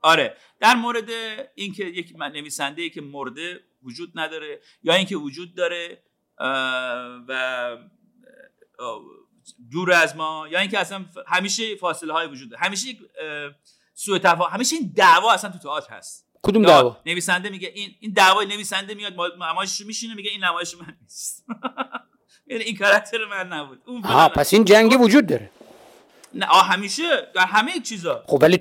آره، در مورد اینکه یک نویسنده‌ای که مرده وجود نداره یا اینکه وجود داره و دور از ما، یا اینکه اصلا همیشه فاصله های وجود داره، همیشه یک سوء تفاهم، همیشه این دعوا اصلا تو تئاتر هست. کدوم دعوا؟ نویسنده میگه این دعوای نویسنده میاد نمایشش میشینه میگه این نمایش من نیست، یعنی این کاراکتر من نبود. آها، پس این جنگ وجود داره. نه همیشه در همه چیزا. خب ولی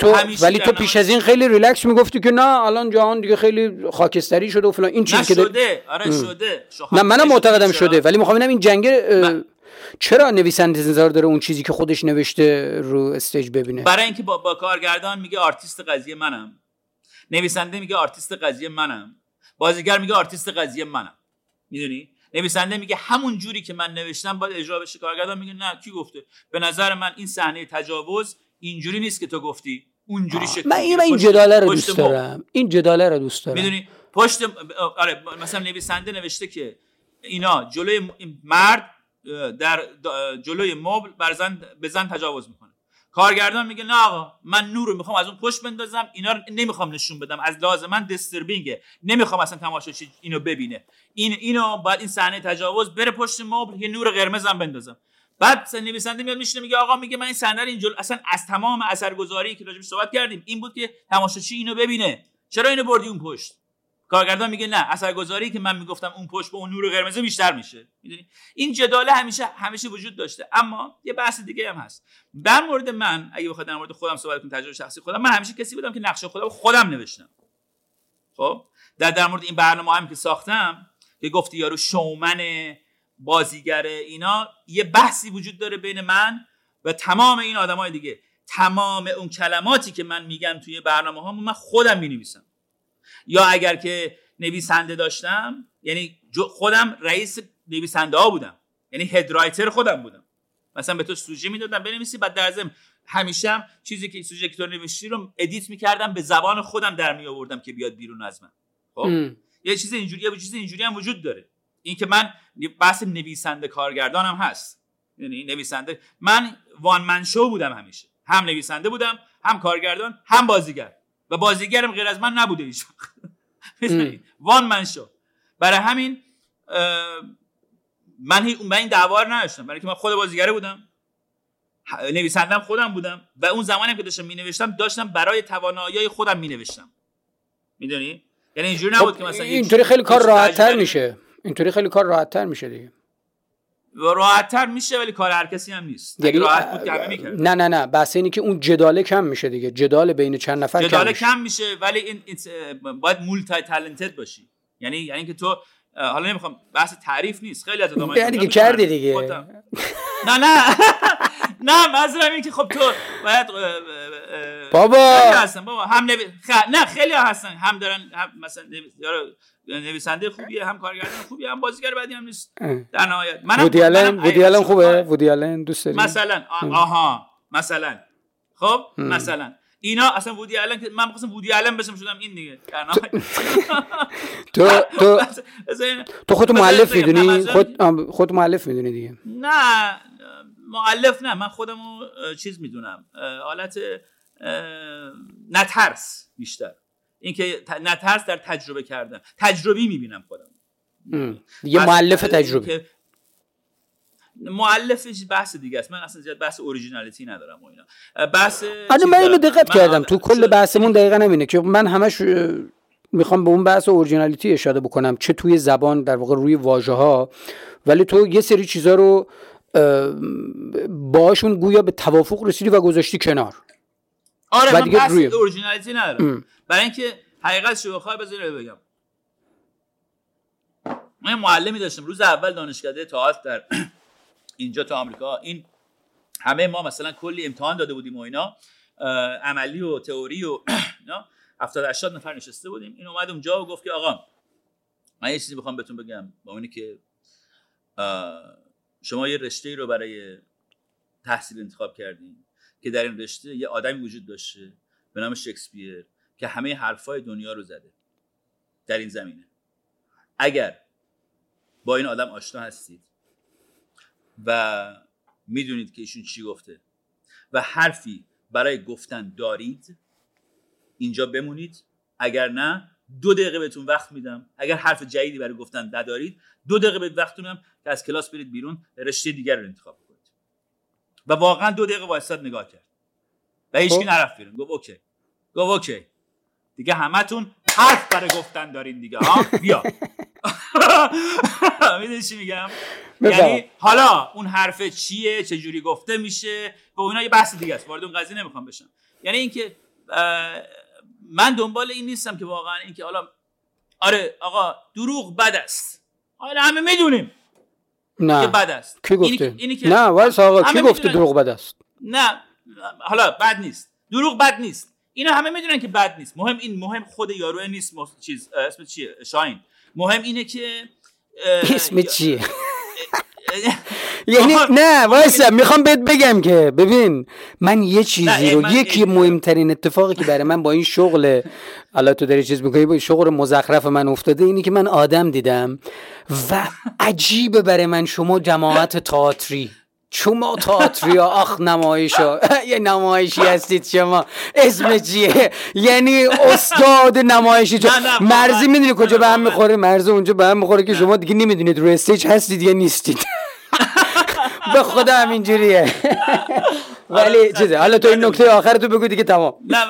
تو پیش از این خیلی ریلکس میگفتی که نه الان جهان دیگه خیلی خاکستری شده و فلان این چیزی که شده. آره شده. نه منم معتقدم شده، ولی میخوام ببینم این جنگ چرا نویسنده انتظار داره اون چیزی که خودش نوشته رو استیج ببینه؟ برای اینکه با کارگردان میگه آرتیست قضیه منم، نویسنده میگه آرتیست قضیه منم، بازیگر میگه آرتیست قضیه منم. میدونی؟ نویسنده میگه همون جوری که من نوشتم باید اجرا بشه، کارگردان میگه نه کی گفته، به نظر من این صحنه تجاوز اینجوری نیست که تو گفتی، اونجوری شکل. من این جداله رو دوست دارم. میدونی پشت آره مثلا نویسنده نوشته که اینا جلوی مرد در جلوی مبل بزن تجاوز میکنه، کارگردان میگه نه آقا من نور رو میخوام از اون پشت بندازم، اینا رو نمیخوام نشون بدم، از لحاظ من دیستربینگه، نمیخوام اصلا تماشاچی اینو ببینه، اینو بعد این صحنه تجاوز بره پشت مبل یه نور قرمزم بندازم. بعد نویسنده میاد میشینه میگه آقا میگه من این صحنه رو اینجوری، اصلا از تمام اثرگذاری که راجعش صحبت کردیم این بود که تماشاچی اینو ببینه، چرا اینو بردی اون پشت؟ کارگردان میگه نه اثرگذاری که من میگفتم اون پشت به اون نور قرمز بیشتر میشه. میدونی این جداله همیشه وجود داشته. اما یه بحث دیگه هم هست در مورد من. اگه بخوام در مورد خودم صحبت کنم، تجربه شخصی خودم، من همیشه کسی بودم که نقشه خودم نوشتم. خب در مورد این برنامه‌ام که ساختم که گفتی یارو شومنه، بازیگره، اینا یه بحثی وجود داره بین من و تمام این آدمای دیگه. تمام اون کلماتی که من میگم توی برنامه‌هام من خودم می‌نویسم، یا اگر که نویسنده داشتم یعنی خودم رئیس نویسنده ها بودم، یعنی هد رایتر خودم بودم. مثلا به تو سوژه میدادم بنویسی، بعد در ضمن همیشه هم چیزی که سوژه که تو نوشتی رو ادیت میکردم به زبان خودم در می آوردم که بیاد بیرون از من. خب یه چیز اینجوری هم وجود داره. این که من بحث نویسنده کارگردانم هست، یعنی نویسنده من وان من شو بودم، همیشه هم نویسنده بودم، هم کارگردان، هم بازیگر، و بازیگرم غیر از من نبوده هیچ وقت. وان من شو. برای همین من این دعوا رو نداشتم، برای که من خود بازیگره بودم، نویسندم خودم بودم، و اون زمانی که داشتم مینوشتم داشتم برای توانایی خودم مینوشتم. میدونی؟ یعنی اینجوری نبود که مثلا اینطوری خیلی کار راحت‌تر میشه. اینطوری خیلی کار راحت‌تر میشه دیگه. راحت‌تر میشه ولی کار هر کسی هم نیست. راحت بود همه می‌کرد. نه، بحث اینه که اون جداله کم میشه دیگه. جدال بین چند نفر جداله کم میشه ولی این باید مولتی تالنتد باشی. یعنی اینکه تو حالا نمیخوام بحث تعریف نیست، خیلی از آدم‌ها یعنی دیگه کردی دیگه. نه منظورم اینه که خب تو باید بابا نه خیلی ها هستن هم دارن، هم مثلا نویسنده خوبیه، هم کارگردان خوبیه، هم بازیگر بعدی هم نیست. در نهایت وودی آلن خوبه، وودی آلن دوست دارم مثلا مثلا خب مثلا اینا اصلا وودی آلن که من می‌خواستم وودی آلن بشم شدم این دیگه. در نهایت تو خودت مؤلف میدونی؟ خودت مؤلف میدونی دیگه؟ نه مؤلف نه، من خودمو چیز میدونم، حالت نترس، بیشتر اینکه نترس در تجربه کردن، تجربی میبینم خودم دیگه. مؤلف تجربی، مؤلف بحث دیگه است. من اصلا زیاد بحث اوریجینالیتی ندارم و اینا. بحث من اینو دقت کردم تو کل بحثمون دقیقاً همینه که من همش میخوام به اون بحث اورجینالیتی اشاره بکنم، چه توی زبان در واقع روی واژه‌ها، ولی تو یه سری چیزا رو باشون گویا به توافق رسیدی و گذاشتی کنار. آره من بحث اورجینالیتی ندارم، برای اینکه حقیقتشو بخوای بذاری بگم، من معلمی داشتم روز اول دانشکده تئاتر در اینجا تو آمریکا، این همه ما مثلا کلی امتحان داده بودیم و اینا، عملی و تئوری و اینا، 70-80 نفر نشسته بودیم. این اومد اونجا و گفت که آقا من یه چیزی میخوام بهتون بگم، با اینه که شما یه رشته رو برای تحصیل انتخاب کردین که در این رشته یه آدمی وجود داشته به نام شکسپیر که همه حرفای دنیا رو زده در این زمینه. اگر با این آدم آشنا هستید و میدونید که ایشون چی گفته و حرفی برای گفتن دارید، اینجا بمونید. اگر نه 2 دقیقه بهتون وقت میدم، اگر حرف جدیدی برای گفتن ندارید 2 دقیقه بهت وقت میدم که از کلاس برید بیرون، رشته دیگر رو انتخاب کنید. و واقعا 2 دقیقه وایساد نگاه کرد و هیچکی نرفت بیرون. گفت اوکی دیگه همتون حرف برای گفتن دارین دیگه، ها بیا. میدونی چی میگم؟ یعنی حالا اون حرف چیه، چه جوری گفته میشه، به اونا یه بحث دیگه است، وارد اون قضیه نمیخوام بشم. یعنی اینکه من دنبال این نیستم که واقعا اینکه حالا آره آقا دروغ بد است، حالا همه میدونیم که بد است. کی گفته؟ اینی که نه واسه آقا کی گفته دروغ بد است؟ نه حالا بد نیست، دروغ بد نیست، اینا همه میدونن که بد نیست. مهم خود یاروه نیست. چیز اسم چیه؟ شاهین. مهم اینه که اسم چیه؟ یعنی نه وایسا میخوام بهت بگم که ببین من یه چیزی رو، یکی مهمترین اتفاقی که برای من با این شغل حالا تو داری چیز میکنی، با این شغل مزخرف من افتاده، اینی که من آدم دیدم و عجیبه برای من شما جماعت تئاتری، شما تئاتری آخ نمایشا، یه نمایشی هستید شما، اسم چیه؟ یعنی استاد نمایشی مرزی میدونی کجا به هم میخوره؟ مرزی اونجا به هم میخوره که شما دیگه نمیدونید روی استیج هستید یا نیستید. به خدا همینجوریه. ولی چیزه حالا تو این نکته آخر تو بگو دیگه تمام. نه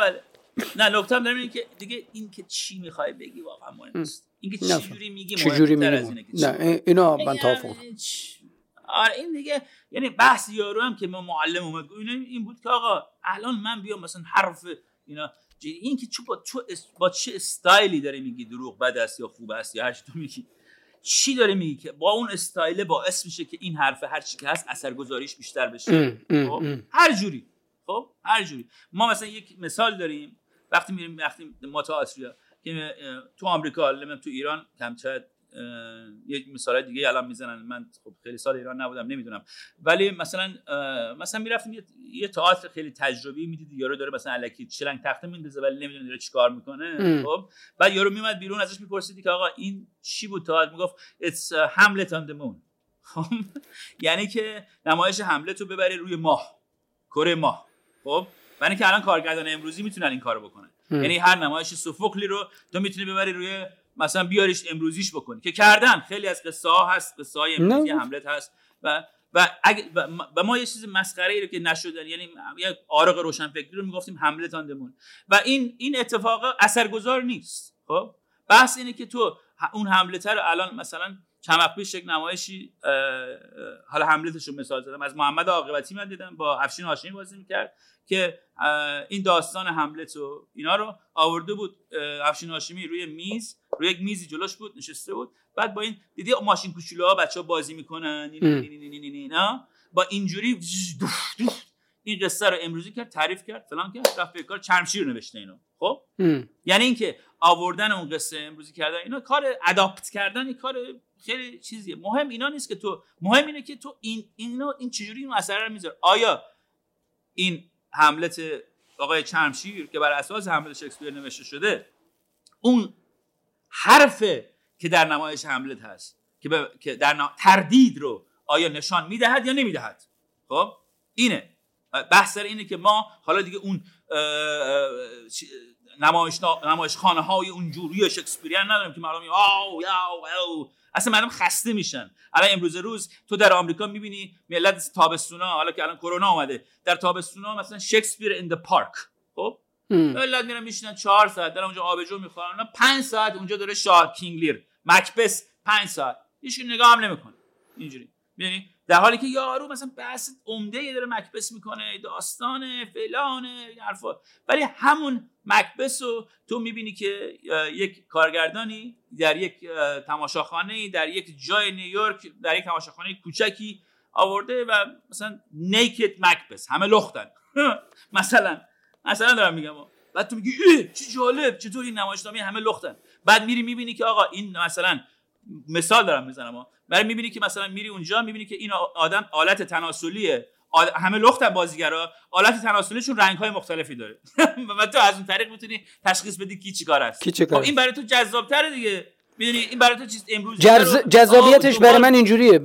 نکته هم دارم اینه که دیگه این که چی میخوای بگی واقعا مهم نیست، اینکه چجوری میگی مهمتر از اینه. نه اینا من توافقم. آره این دیگه یعنی بحث یارو هم که ما معلم اومد این بود که آقا الان من بیام مثلا حرف اینا، این که با چه استایلی داره میگی دروغ بد است یا خوب است یا هر چی تو میگی، چی داره میگی که با اون استایله باعث میشه که این حرف هر چی که هست اثرگذاریش بیشتر بشه. خب هر جوری ما مثلا یک مثال داریم، وقتی میریم ما تئاتریا که تو آمریکا، الان تو ایران کمتر، یک مثال دیگه الان میزنن، من خب خیلی سال ایران نبودم نمیدونم، ولی مثلا میرفتیم یه تئاتر خیلی تجربی، میدید یارو داره مثلا الکی چلنگ تخته میندازه ولی نمیدونه داره چیکار میکنه. خب بعد یارو میومد بیرون، ازش میپرسیدی که آقا این چی بود تئاتر؟ میگفت It's Hamlet on the moon. یعنی که نمایش حملت رو ببری روی ماه، کره ماه. خب یعنی که الان کارگردان امروزی میتونن این کارو بکنن، یعنی هر نمایش سوفوکلی رو تو میتونی ببری روی مثلا بیاریش امروزیش بکنی که کردن. خیلی از قصه ها هست، قصه های امروزی حملت هست و ما یه چیز مسخره ای رو که نشدن، یعنی یه آرق روشنفکری رو میگفتیم حملت آن دمون و این اتفاق اثرگذار نیست. خب بحث اینه که تو اون حملت رو الان مثلا کم وقت پیش یک نمایشی حالا حملتش رو مثال زدم از محمد عاقبتی من دیدم با افشین هاشمی بازی میکرد که این داستان حملت و اینا رو آورده بود. افشین هاشمی روی میز، روی یک میزی جلوش بود نشسته بود، بعد با این دیدی ماشین کوچولوها بچه‌ها بازی میکنن اینا با اینجوری این قصه رو امروزی کرد، تعریف کرد، فلان کرد، رفت به کار چرمشیر نوشته اینو. خب یعنی اینکه آوردن اون قصه امروزی کردن اینا کار اداپت کردن یک کار خیلی چیزیه. مهم اینا نیست که تو، مهم اینه که تو این چجوری اون اثر رو میذاره. آیا این حملت آقای چرمشیر که بر اساس حملت شکسپیر نوشته شده اون حرف که در نمایش حملت هست که در تردید رو آیا نشان میدهد یا نمیدهد؟ خب اینه بحث. اینه که ما حالا دیگه اون نمایشخانه های اونجوری شکسپیریان نداریم که مردم اصلا مردم خسته میشن. الان امروز روز تو در آمریکا میبینی ملت تابستونا، حالا که الان کرونا اومده، در تابستونا مثلا شکسپیر این دی پارک، خب ملت میرن میشینن 4 ساعت در اونجا آبجو میخورن، 5 ساعت اونجا دوره شاه کینگلیر مکبث 5 ساعت هیچ نگاه هم نمیکنه اینجوری، یعنی در حالی که یارو مثلا بحث عمده‌ای داره مکبث میکنه، داستان فلانه حرفا، ولی همون مکبث رو تو میبینی که یک کارگردانی در یک تماشاخانه در یک جای نیویورک در یک تماشاخانه کوچکی آورده و مثلا نیکد مکبث همه لختن مثلا دارم میگم، بعد تو میگی چه جالب چطور این نمایشنامه همه لختن، بعد میری میبینی که آقا این مثلا مثال دارم میزنم، برای میبینی که مثلا میری اونجا میبینی که این آدم آلت تناسلیه، همه لختن بازیگرا، آلت تناسلیشون رنگ‌های مختلفی داره و تو از اون طریق میتونی تشخیص بدی کی چیکار است. خب این برای تو جذاب‌تره دیگه، میدونی این برای تو چیز امروز جذابیتش برای من اینجوریه،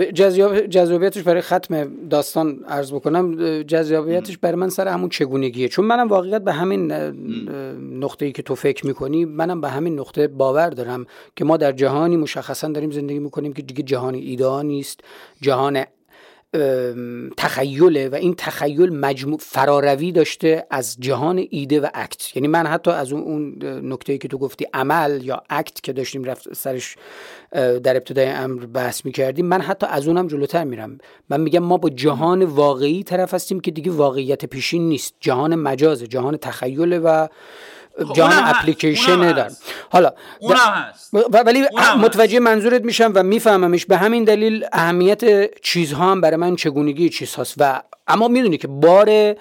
جذابیتش برای ختم داستان عرض بکنم، جذابیتش برای من سر همون چگونگیه، چون منم واقعیت به همین نقطه‌ای که تو فکر می‌کنی منم به همین نقطه باور دارم که ما در جهانی مشخصاً داریم زندگی می‌کنیم که دیگه جهان ایده نیست، جهان تخیله و این تخیل مجموع فراروی داشته از جهان ایده و اکت. یعنی من حتی از اون نکته‌ای که تو گفتی عمل یا اکت که داشتیم رفت سرش در ابتدای امر بحث می‌کردیم، من حتی از اونم جلوتر میرم، من میگم ما با جهان واقعی طرف هستیم که دیگه واقعیت پیشین نیست، جهان مجازه، جهان تخیله و جهان اپلیکیشن دارم. حالا اونم هست ولی متوجه منظورت میشم و میفهممش. به همین دلیل اهمیت چیزها هم برای من چگونگی چیزهاست و اما میدونی که بار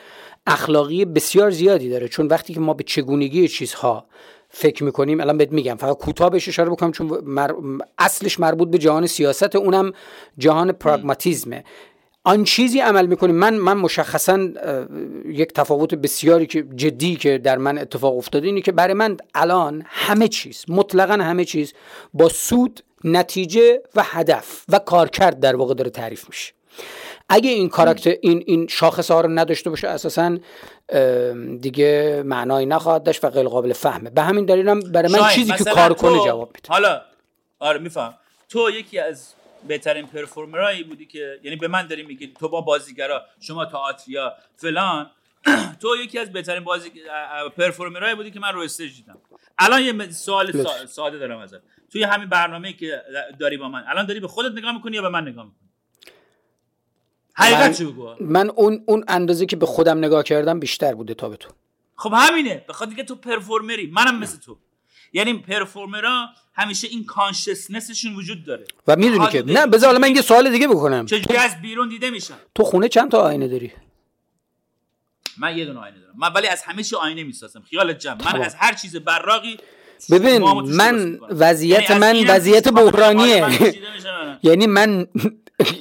اخلاقی بسیار زیادی داره، چون وقتی که ما به چگونگی چیزها فکر میکنیم، الان بهت میگم فقط کوتاه بهش اشاره بکنم چون اصلش مربوط به جهان سیاست، اونم جهان پراگماتیزمه. آن چیزی عمل میکنیم، من مشخصاً یک تفاوت بسیاری که جدی که در من اتفاق افتاده اینه که برای من الان همه چیز، مطلقاً همه چیز با سود، نتیجه و هدف و کارکرد در واقع داره تعریف میشه. اگه این کاراکتر این شاخص ها رو نداشته باشه اساساً دیگه معنایی نخواهد داشت و غیر قابل فهمه. به همین دلیل هم برای من چیزی که کار کنه جواب میده. حالا آره میفهم تو یکی از بهترین پرفورمرایی بودی که، یعنی به من داری میگی تو با بازیگرا، شما تئاتریا فلان، تو یکی از بهترین پرفورمرایی بودی که من رو استیج دیدم. الان یه سوال ساده دارم ازت، توی همین برنامه‌ای که داری با من الان داری به خودت نگاه میکنی یا به من نگاه میکنی؟ حقیقت چی بگو. من اون اندازه که به خودم نگاه کردم بیشتر بوده تا به تو. خب همینه، بخاطر اینکه تو پرفورمری، منم مثل تو. یعنی پرفورمرها همیشه این کانشسنسشون وجود داره و میدونی که نه. بذار من یه سوال دیگه بکنم، چجوری از بیرون دیده میشن؟ تو خونه چند تا آینه داری؟ من یه دونه آینه دارم، من ولی از همه چی آینه میسازم، خیالت جمع. من از هر چیز براقی، ببین من وضعیت بحرانیه، یعنی من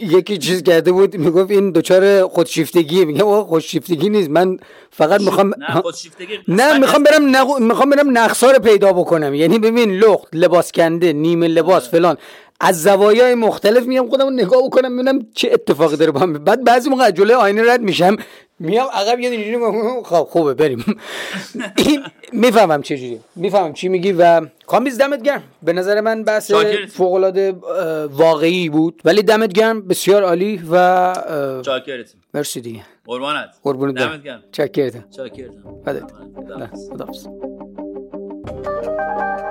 یکی چیز کرده بود میگفت این دوچار خودشیفتگی، میگم آقا خودشیفتگی نیست، من فقط میخوام میخوام برم نقصا رو پیدا بکنم. یعنی ببین لخت، لباس کنده، نیمه لباس، فلان، از زوایای مختلف میام خودمو نگاه بکنم ببینم چه اتفاقی داره با من. بعد بعضی موقع جلوی آینه رد میشم میام عقب یه اینجوری میگم خب خوبه بریم. میفهمم چه جوری، میفهمم چی میگی و کامبیز دمت گرم. به نظر من بحث فوق العاده واقعی بود، ولی دمت گرم، بسیار عالی و چاکرت. مرسی دیگه، قربانت، قربونت، دمت گرم، چاکرت، چاکرت، خدا حافظ.